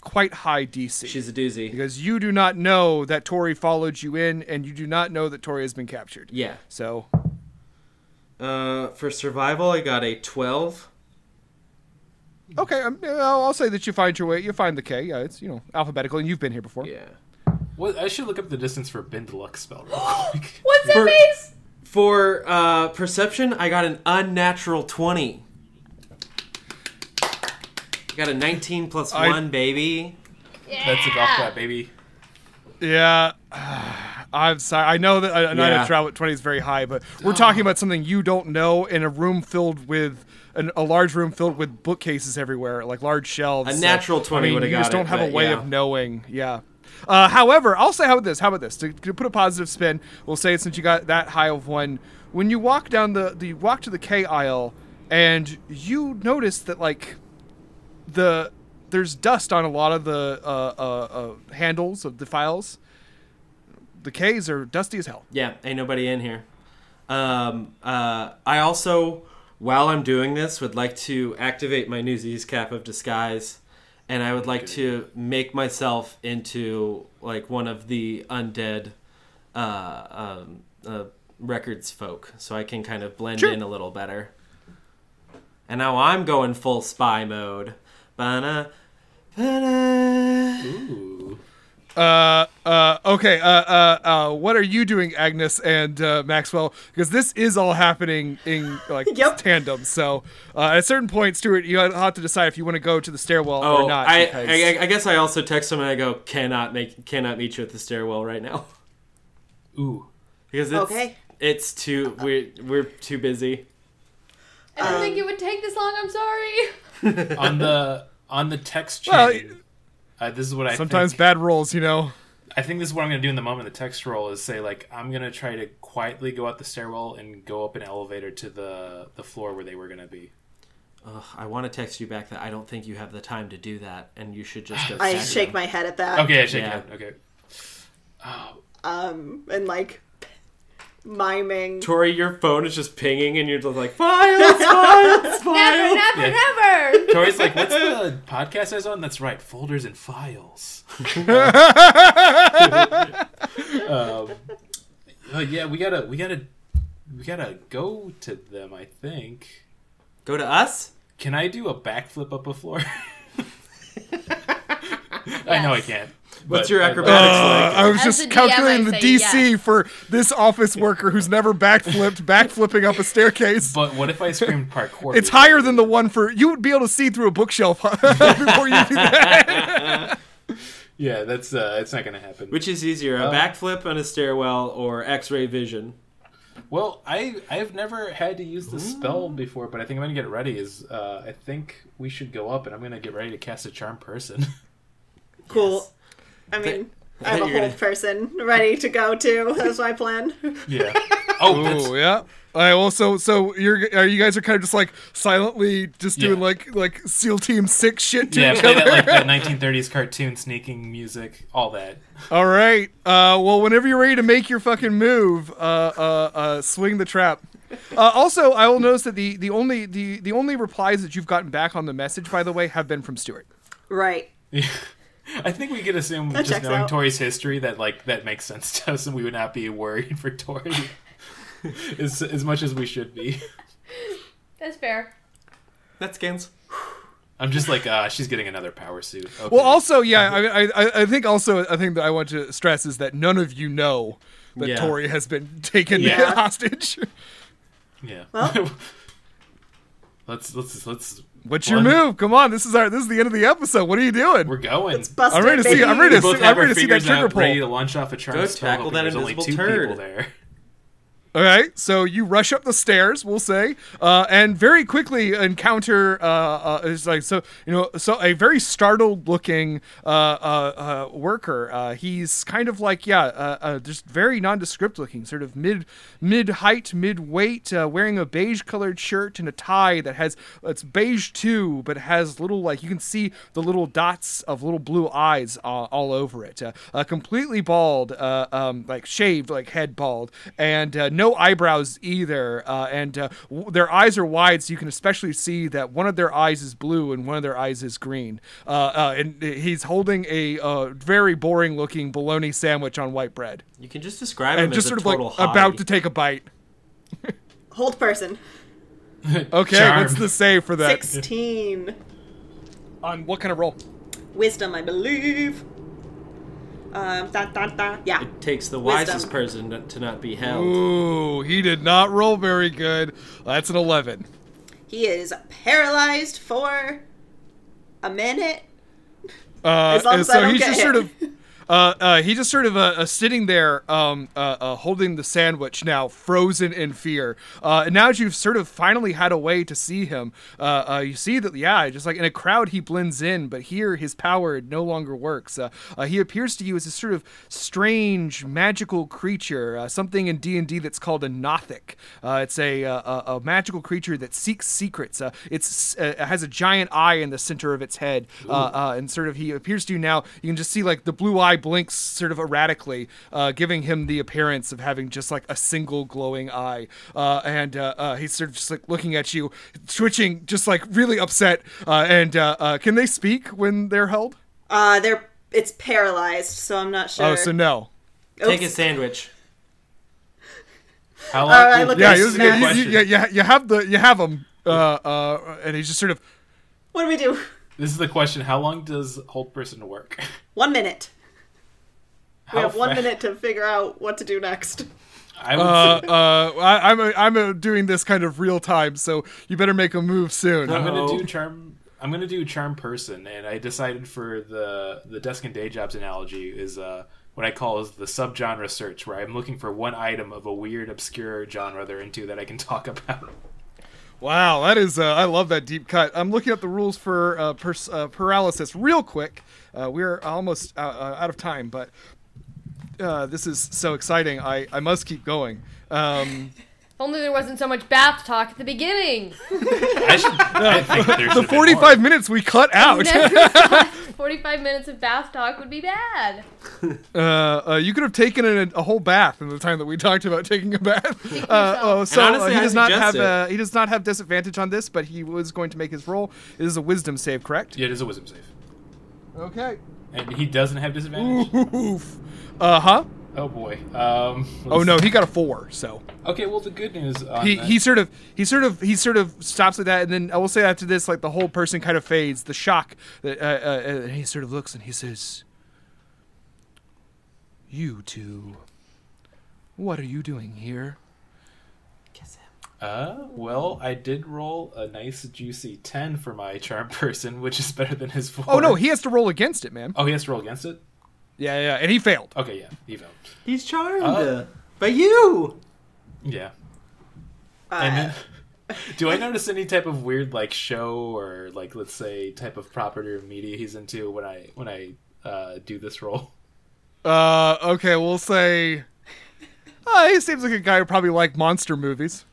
quite high D C. She's a doozy. Because you do not know that Tori followed you in, and you do not know that Tori has been captured. Yeah. So. Uh, for survival, I got a twelve. Okay, I'll say that you find your way. You find the K. Yeah, it's, you know, alphabetical, and you've been here before. Yeah. Well, I should look up the distance for Bindluck spell real quick. What's that means? For uh, perception, I got an unnatural twenty. I got a nineteen plus I, one, baby. Yeah. That's about that, baby. Yeah. I'm sorry. I know that a night of travel at twenty is very high, but we're oh. talking about something you don't know in a room filled with... An, a large room filled with bookcases everywhere, like large shelves. A natural so, twenty I mean, would have got it. You just don't it, have a way yeah. of knowing. Yeah. Uh, however, I'll say how about this? How about this? To, to put a positive spin, we'll say it since you got that high of one. When you walk down the, the you walk to the K aisle, and you notice that like the there's dust on a lot of the uh, uh, uh, handles of the files. The K's are dusty as hell. Yeah, ain't nobody in here. Um, uh, I also. While I'm doing this, would like to activate my Newsies cap of disguise and I would like to make myself into like one of the undead uh, um, uh, records folk, so I can kind of blend sure. in a little better. And now I'm going full spy mode. Ba-na, ba-na. Ooh. Uh, uh, okay, uh, uh, uh, what are you doing, Agnes and uh, Maxwell? Because this is all happening in like yep. tandem. So uh, at a certain point, Stuart, you have to decide if you want to go to the stairwell oh, or not. I, because... I, I guess I also text him and I go, cannot make, cannot meet you at the stairwell right now. Ooh, because it's okay. It's too we're we're too busy. I didn't um, think it would take this long. I'm sorry. on the on the text chain. Well, it, Uh, this is what I sometimes think. Bad rolls, you know. I think this is what I'm going to do in the moment. The text roll is say like I'm going to try to quietly go out the stairwell and go up an elevator to the the floor where they were going to be. Ugh, I want to text you back that I don't think you have the time to do that, and you should just. Go I shake them. My head at that. Okay, I shake yeah. my head. Okay. Oh. Um and like miming. Tori, your phone is just pinging, and you're just like files, files, files. Never, never, yeah. never. Tori's like, what's the podcast I was on? That's right, folders and files. um, uh, yeah, we gotta, we gotta, we gotta go to them. I think. Go to us? Can I do a backflip up a floor? Yes. I know I can't. What's your acrobatics uh, like? I was just calculating the D C yes. for this office worker who's never backflipped, backflipping up a staircase. But what if I screamed parkour? It's higher than the one for... You would be able to see through a bookshelf before you do that. Yeah, that's uh, it's not going to happen. Which is easier, a uh, backflip on a stairwell or x-ray vision? Well, I, I've never had to use the spell before, but I think I'm going to get ready. Is uh, I think we should go up, and I'm going to get ready to cast a charm person. Cool. Yes. I mean, I, I have a whole gonna... person ready to go to. That's my plan. Yeah. Oh, Ooh, yeah. I also so you're uh, you guys are kind of just like silently just doing yeah. like like SEAL Team Six shit to yeah, each play other. That, like that nineteen thirties cartoon sneaking music, all that. All right. Uh, well, whenever you're ready to make your fucking move, uh, uh, uh, swing the trap. Uh, also, I will notice that the the only the the only replies that you've gotten back on the message, by the way, have been from Stuart. Right. Yeah. I think we could assume that just knowing out. Tori's history that like that makes sense to us, and we would not be worried for Tori as as much as we should be. That's fair. That scans. I'm just like, ah, uh, she's getting another power suit. Okay. Well, also, yeah, I, I I think also a thing that I want to stress is that none of you know that yeah. Tori has been taken yeah. hostage. Yeah. Well, let's let's let's. What's your One. move? Come on, this is our this is the end of the episode. What are you doing? We're going. It's busted, I'm ready to baby. see. I'm ready to see. I'm ready to see that trigger pull. Ready to launch off a charm. Go tackle that invisible only two turd. People there. All right, so you rush up the stairs, we'll say, uh, and very quickly encounter uh, uh, is like so you know so a very startled looking uh, uh, uh, worker. Uh, he's kind of like yeah, uh, uh, just very nondescript looking, sort of mid mid height, mid weight, uh, wearing a beige colored shirt and a tie that has it's beige too, but has little like you can see the little dots of little blue eyes all, all over it. Uh, uh, completely bald, uh, um, like shaved, like head bald, and uh, no. No eyebrows either, uh, and uh, w- their eyes are wide, so you can especially see that one of their eyes is blue and one of their eyes is green. Uh, uh, and he's holding a uh, very boring-looking bologna sandwich on white bread. You can just describe and him just as sort a of total like hobby. About to take a bite. Hold person. Okay, Charmed. What's the save for that? sixteen. On what kind of roll? Wisdom, I believe. Um, da, da, da. Yeah. It takes the wisest Wisdom. person to not be held. Ooh, he did not roll very good. That's an eleven. He is paralyzed for a minute. Uh, as long as so I don't he's get just hit. sort of. Uh, uh, he just sort of uh, uh, sitting there um, uh, uh, holding the sandwich now, frozen in fear. Uh, and now that you've sort of finally had a way to see him, uh, uh, you see that, yeah, just like in a crowd he blends in, but here his power no longer works. Uh, uh, he appears to you as a sort of strange, magical creature, uh, something in D and D that's called a Nothic. Uh, it's a, uh, a magical creature that seeks secrets. Uh, it's, uh, it has a giant eye in the center of its head, uh, uh, and sort of he appears to you now, you can just see like the blue eye eye blinks sort of erratically, uh, giving him the appearance of having just like a single glowing eye. Uh, and uh, uh, he's sort of just like looking at you, twitching, just like really upset. Uh, and uh, uh, can they speak when they're held? Uh, they're it's paralyzed, so I'm not sure. Oh, so no. Oops. Take a sandwich. How long? Right, look yeah, was, yeah, you, you, you, you have the you have him, uh, uh, and he's just sort of. What do we do? This is the question. How long does hold person work? One minute. How we have one fa- minute to figure out what to do next. I would uh, say- uh, I, I'm a, I'm a doing this kind of real time, so you better make a move soon. I'm gonna do charm. I'm gonna do charm person, and I decided for the the desk and day jobs analogy is uh. what I call is the subgenre search, where I'm looking for one item of a weird, obscure genre they're into that I can talk about. Wow, that is, uh, I love that deep cut. I'm looking up the rules for uh, pers- uh, paralysis real quick. Uh, we're almost out, uh, out of time, but uh, this is so exciting. I, I must keep going. Um, if only there wasn't so much bath talk at the beginning. I should, I think there should the forty-five minutes we cut out. forty-five minutes of bath talk would be bad. Uh, uh, you could have taken a, a whole bath in the time that we talked about taking a bath. Uh, oh, so honestly, uh, he does not have uh, he does not have disadvantage on this, but he was going to make his roll. It is a wisdom save, correct? Yeah, it is a wisdom save. Okay. And he doesn't have disadvantage. Oof. Uh huh. Oh boy. Um, oh no, he got a four. So okay. Well, the good news. On he that. he sort of he sort of he sort of stops at that, and then I will say after this, like the whole person kind of fades. The shock. That uh, uh, and he sort of looks and he says, "You two, what are you doing here?" Kiss him. Uh, well, I did roll a nice juicy ten for my charm person, which is better than his four. Oh no, he has to roll against it, man. Oh, he has to roll against it. Yeah, yeah, and he failed. Okay, yeah, he failed. He's charmed uh, by you. Yeah. Uh, and then, do I notice any type of weird, like, show or, like, let's say, type of property or media he's into when I when I uh, do this role? Uh, okay, we'll say. Uh, he seems like a guy who probably liked monster movies.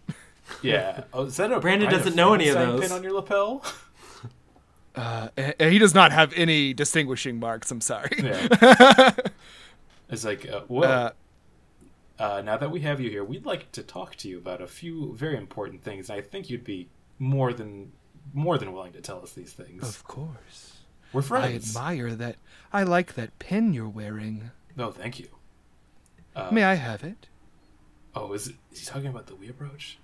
Yeah. Oh, is that a Brandon doesn't know any of those. Pin on your lapel. Uh, he does not have any distinguishing marks, I'm sorry. Yeah. It's like, uh, well, uh, uh, now that we have you here, we'd like to talk to you about a few very important things. And I think you'd be more than more than willing to tell us these things. Of course. We're friends. I admire that. I like that pin you're wearing. No, thank you. Uh, May I have it? Oh, is, it, is he talking about the Wea brooch?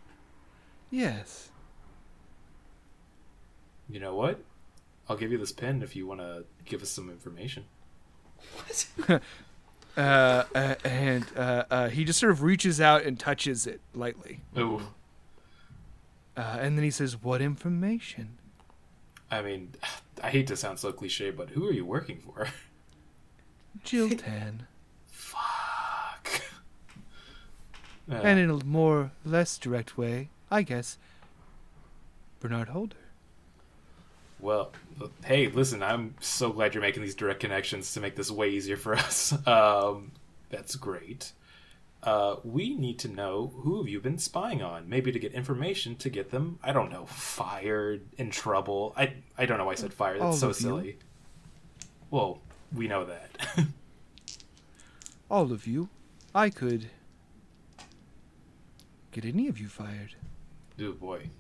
Yes. You know what? I'll give you this pen if you want to give us some information. What? uh, uh, and uh, uh, he just sort of reaches out and touches it lightly. Ooh. Uh, and then he says, "What information?" I mean, I hate to sound so cliche, but who are you working for? Jill Tan. Fuck. Uh, and in a more less direct way, I guess, Bernard Holder. Well, hey, listen, I'm so glad you're making these direct connections to make this way easier for us. Um, that's great. Uh, we need to know who have you been spying on, maybe to get information to get them, I don't know, fired, in trouble. I I don't know why I said fired. That's so silly. Well, we know that. All of you. I could get any of you fired. Oh, boy.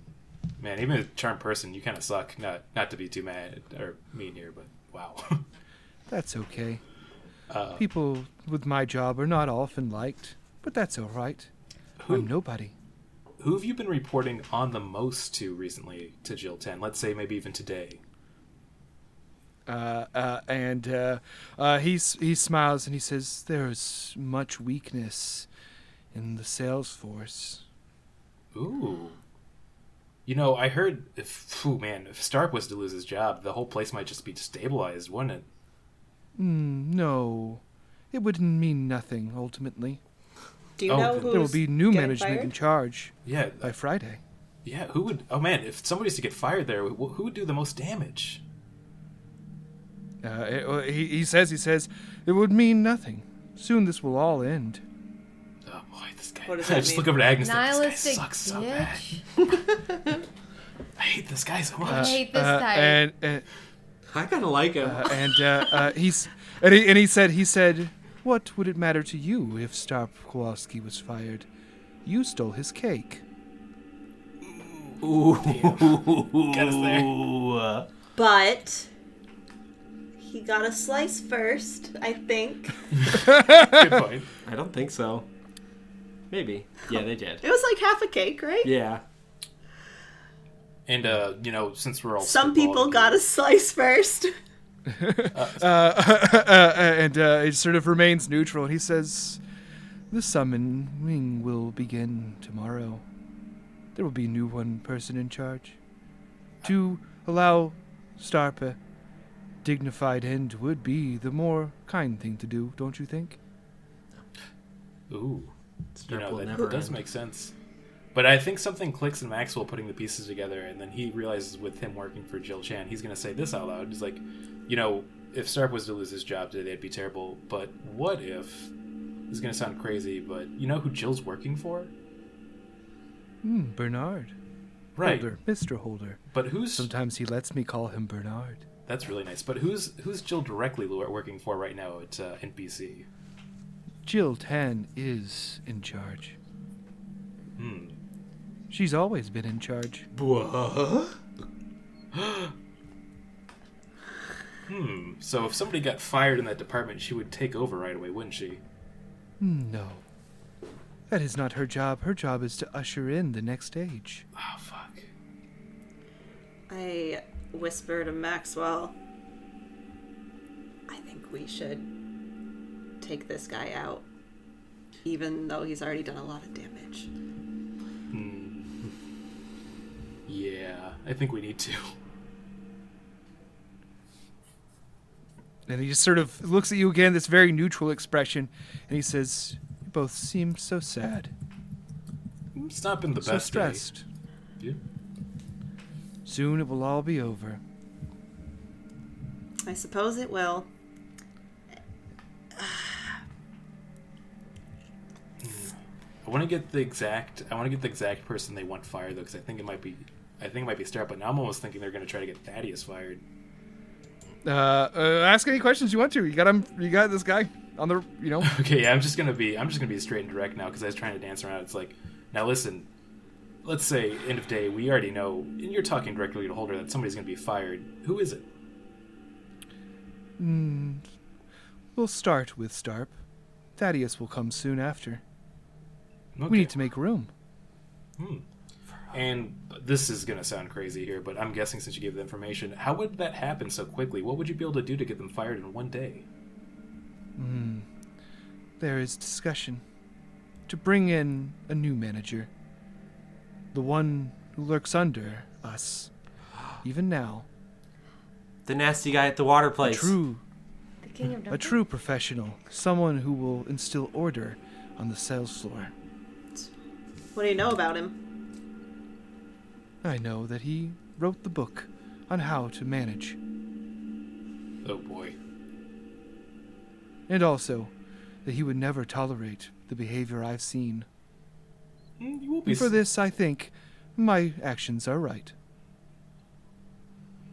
Man, even a charmed person, you kind of suck. Not not to be too mad or mean here, but wow. That's okay. Uh, People with my job are not often liked, but that's all right. Who, I'm nobody. Who have you been reporting on the most to recently to Jill Tan? Let's say maybe even today. Uh, uh, and uh, uh, he, he smiles and he says, "There is much weakness in the sales force." Ooh. You know, I heard, if, oh man, if Starp was to lose his job, the whole place might just be destabilized, wouldn't it? Mm, no. It wouldn't mean nothing, ultimately. Do you oh, know who's There will be new management fired? in charge yeah, by Friday. Yeah, who would, oh man, if somebody's to get fired there, who would do the most damage? Uh, it, he, he says, he says, it would mean nothing. Soon this will all end. Oh boy, this guy. What does that I just mean? Look over to Agnes and like, this guy sucks so bad. I hate this guy so much. I hate this uh, guy. And, and, I kind of like him. Uh, and uh, uh, he's And he and he said he said, "What would it matter to you if Starp Kowalski was fired? You stole his cake." Ooh, got us there. But he got a slice first, I think. Good point. I don't think so. Maybe. Yeah, they did. It was like half a cake, right? Yeah. And, uh, you know, since we're all... Some people got a slice first. uh, uh, uh, uh, and uh, it sort of remains neutral. And he says, "The summoning will begin tomorrow. There will be a new one person in charge. To allow Starp a dignified end would be the more kind thing to do, don't you think?" Ooh. You know, that never does end. Make sense. But I think something clicks in Maxwell putting the pieces together, and then he realizes with him working for Jill Chan, he's going to say this out loud. He's like, you know, if Starp was to lose his job today, that'd be terrible. But what if... This is going to sound crazy, but you know who Jill's working for? Mm, Bernard. Right. Holder, Mister Holder. But who's... Sometimes he lets me call him Bernard. That's really nice. But who's who's Jill directly working for right now at uh, N P C? Jill Tan is in charge. Hmm. She's always been in charge. What? hmm. So if somebody got fired in that department, she would take over right away, wouldn't she? No. That is not her job. Her job is to usher in the next age. Oh, fuck. I whisper to Maxwell, "I think we should take this guy out, even though he's already done a lot of damage." Hmm. Yeah, I think we need to. And he just sort of looks at you again, this very neutral expression, and he says, "You both seem so sad. It's not been the so best stressed. Day. Yeah. Soon it will all be over." I suppose it will. I want to get the exact. I want to get the exact person they want fired though, because I think it might be. I think it might be Starp, but now I'm almost thinking they're going to try to get Thaddeus fired. Uh, uh, ask any questions you want to. You got him. You got this guy on the. You know. Okay, yeah, I'm just gonna be. I'm just gonna be straight and direct now, because I was trying to dance around. It's like, now listen. Let's say end of day. We already know, and you're talking directly to Holder, that somebody's going to be fired. Who is it? Hmm. We'll start with Starp. Thaddeus will come soon after. Okay. We need to make room. Hmm. And this is going to sound crazy here, but I'm guessing since you gave the information, how would that happen so quickly? What would you be able to do to get them fired in one day? Hmm. There is discussion. To bring in a new manager. The one who lurks under us. Even now. The nasty guy at the water place. A true, the king of a true professional. Someone who will instill order on the sales floor. What do you know about him? I know that he wrote the book on how to manage. Oh boy. And also that he would never tolerate the behavior I've seen. You will be and for s- this, I think my actions are right.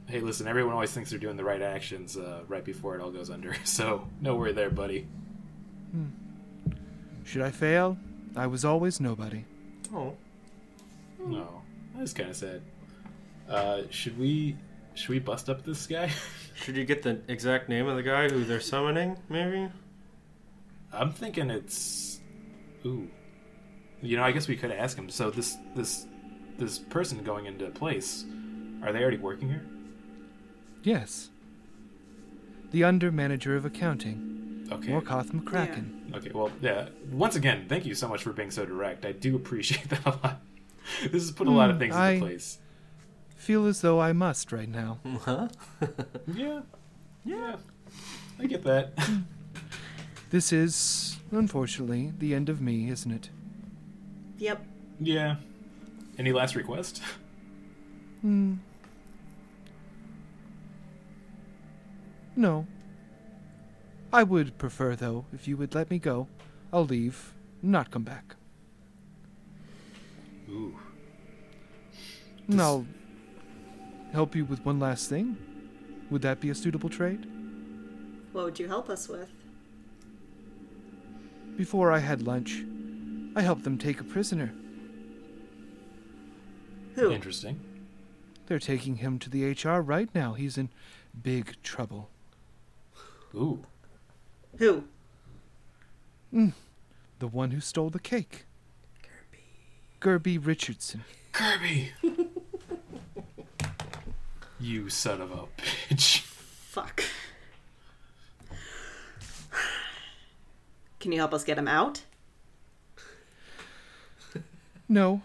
Hey, listen, everyone always thinks they're doing the right actions uh, right before it all goes under, so no worry there, buddy. Hmm. Should I fail? I was always nobody. Oh. No. That is kind of sad. Uh, should we should we bust up this guy? Should you get the exact name of the guy who they're summoning, maybe? I'm thinking it's... Ooh. You know, I guess we could ask him. So this this this person going into place, are they already working here? Yes. The under-manager of accounting. Okay. Morkoth McCracken. Yeah. Okay, well, yeah. Once again, thank you so much for being so direct. I do appreciate that a lot. This has put a mm, lot of things I into place. Feel as though I must right now. Huh? yeah, yeah. I get that. This is, unfortunately, the end of me, isn't it? Yep. Yeah. Any last request? Hmm. No. I would prefer, though, if you would let me go. I'll leave, not come back. Ooh. This... And I'll help you with one last thing. Would that be a suitable trade? What would you help us with? Before I had lunch, I helped them take a prisoner. Who? Interesting. They're taking him to the H R right now. He's in big trouble. Ooh. Who? Mm, the one who stole the cake. Gerby. Gerby Richardson. Gerby! You son of a bitch. Fuck. Can you help us get him out? No.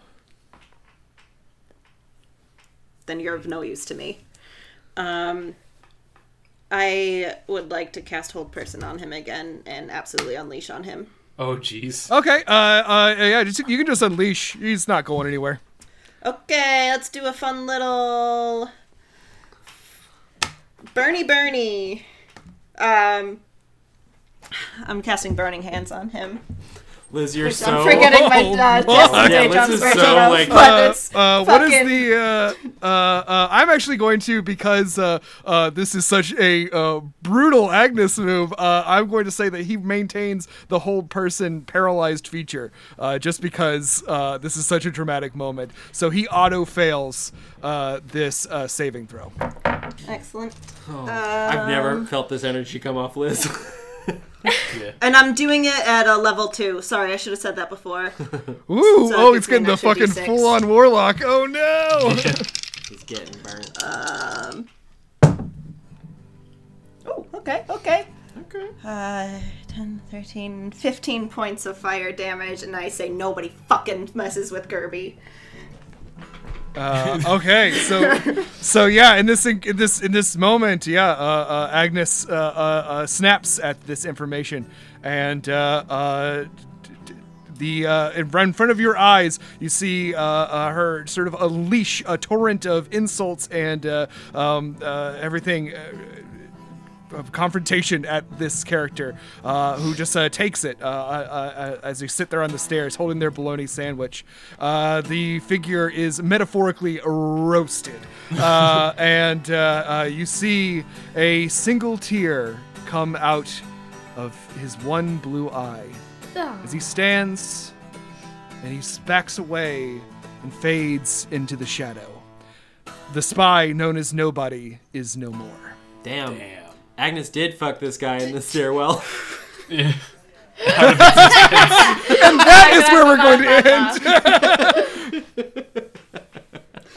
Then you're of no use to me. Um, I would like to cast Hold Person on him again and absolutely unleash on him. Oh, jeez. Okay. Uh, uh, yeah, just, you can just unleash. He's not going anywhere. Okay, let's do a fun little... Bernie, Bernie. Um, I'm casting Burning Hands on him. Liz, you're so... I'm forgetting my uh, oh, yeah, Liz is so, like... Uh, uh, what is the... Uh, uh, uh, I'm actually going to, because uh, uh, this is such a uh, brutal Agnes move, uh, I'm going to say that he maintains the whole person paralyzed feature, uh, just because uh, this is such a dramatic moment. So he auto-fails uh, this uh, saving throw. Excellent. Oh, um, I've never felt this energy come off, Liz. Yeah. And I'm doing it at a level two. Sorry, I should have said that before. Ooh, so oh, it's getting the fucking full-on warlock. Oh, no! He's getting burnt. Um. Oh, okay, okay. Okay. Uh, ten, thirteen, fifteen points of fire damage, and I say nobody fucking messes with Gerby. Uh, okay, so so yeah, in this in this in this moment, yeah, uh, uh, Agnes uh, uh, uh, snaps at this information, and uh, uh, the uh, in front of your eyes, you see uh, uh, her sort of unleash a torrent of insults and uh, um, uh, everything. Uh, Of confrontation at this character, uh, who just uh, takes it uh, uh, uh, as they sit there on the stairs holding their bologna sandwich. Uh, the figure is metaphorically roasted, uh, and uh, uh, you see a single tear come out of his one blue eye as he stands and he backs away and fades into the shadow. The spy known as Nobody is no more. Damn. Damn. Agnes did fuck this guy in the stairwell. Yeah. And that is where we're going to end.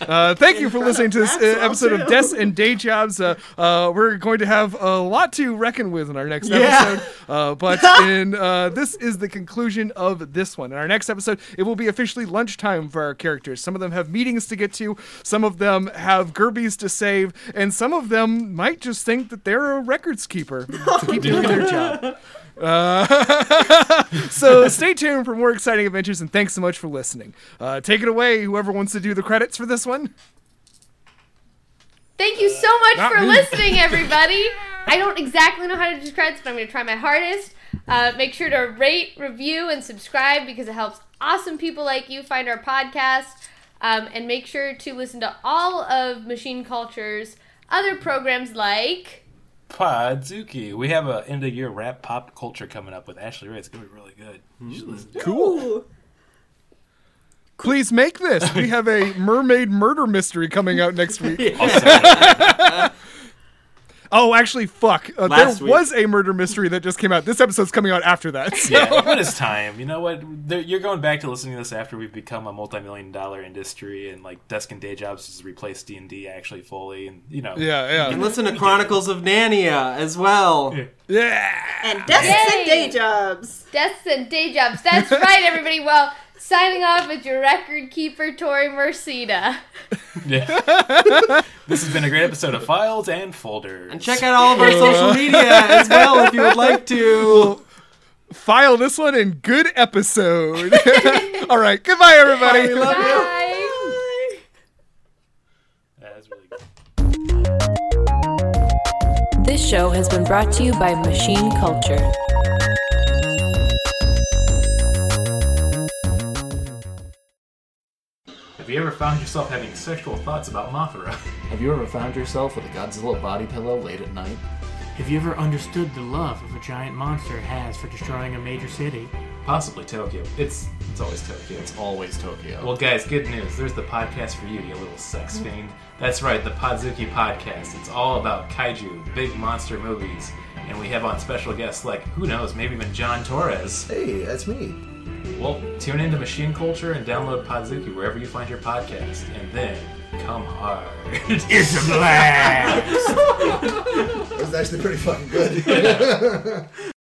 Uh, thank you for listening to this episode of Deaths and Dayjobs. Uh, uh, we're going to have a lot to reckon with in our next yeah. episode. Uh, but in, uh, this is the conclusion of this one. In our next episode, it will be officially lunchtime for our characters. Some of them have meetings to get to. Some of them have Gerbies to save. And some of them might just think that they're a records keeper to keep doing their job. Uh, so stay tuned for more exciting adventures, and thanks so much for listening. Uh, take it away, whoever wants to do the credits for this one. Thank you so much Not for me. listening, everybody. I don't exactly know how to do credits, but I'm going to try my hardest. Uh, make sure to rate, review, and subscribe, because it helps awesome people like you find our podcast. Um, and make sure to listen to all of Machine Culture's other programs like... Podzuki. We have an end of year rap pop culture coming up with Ashley Ray. It's going to be really good. You should listen to it. Cool. Please make this. We have a mermaid murder mystery coming out next week. Yeah. Oh, actually, fuck. Uh, there week. was a murder mystery that just came out. This episode's coming out after that. So. Yeah, but it's time. You know what? There, you're going back to listening to this after we've become a multi-million dollar industry, and like Desk and Day Jobs has replaced D and D actually fully. And you know, yeah, yeah. You can listen to Chronicles of Narnia as well. Yeah. yeah. And Desk and Day Jobs. Desk and Day Jobs. That's right, everybody. Well, signing off with your record keeper, Tori Mercida. Yeah. This has been a great episode of Files and Folders. And check out all of our social media as well if you would like to. File this one in good episode. All right. Goodbye, everybody. Bye, we love Bye. you. Bye. That was really good. This show has been brought to you by Machine Culture. Have you ever found yourself having sexual thoughts about Mothra? Have you ever found yourself with a Godzilla body pillow late at night? Have you ever understood the love of a giant monster has for destroying a major city? Possibly Tokyo. It's it's always Tokyo. It's always Tokyo. Well, guys, good news. There's the podcast for you, you little sex fiend. That's right, the Podzuki podcast. It's all about kaiju, big monster movies, and we have on special guests like, who knows, maybe even John Torres. Hey, that's me. Well, tune into Machine Culture and download Podzuki wherever you find your podcast, and then come hard. It's a blast! That was actually pretty fucking good. Yeah.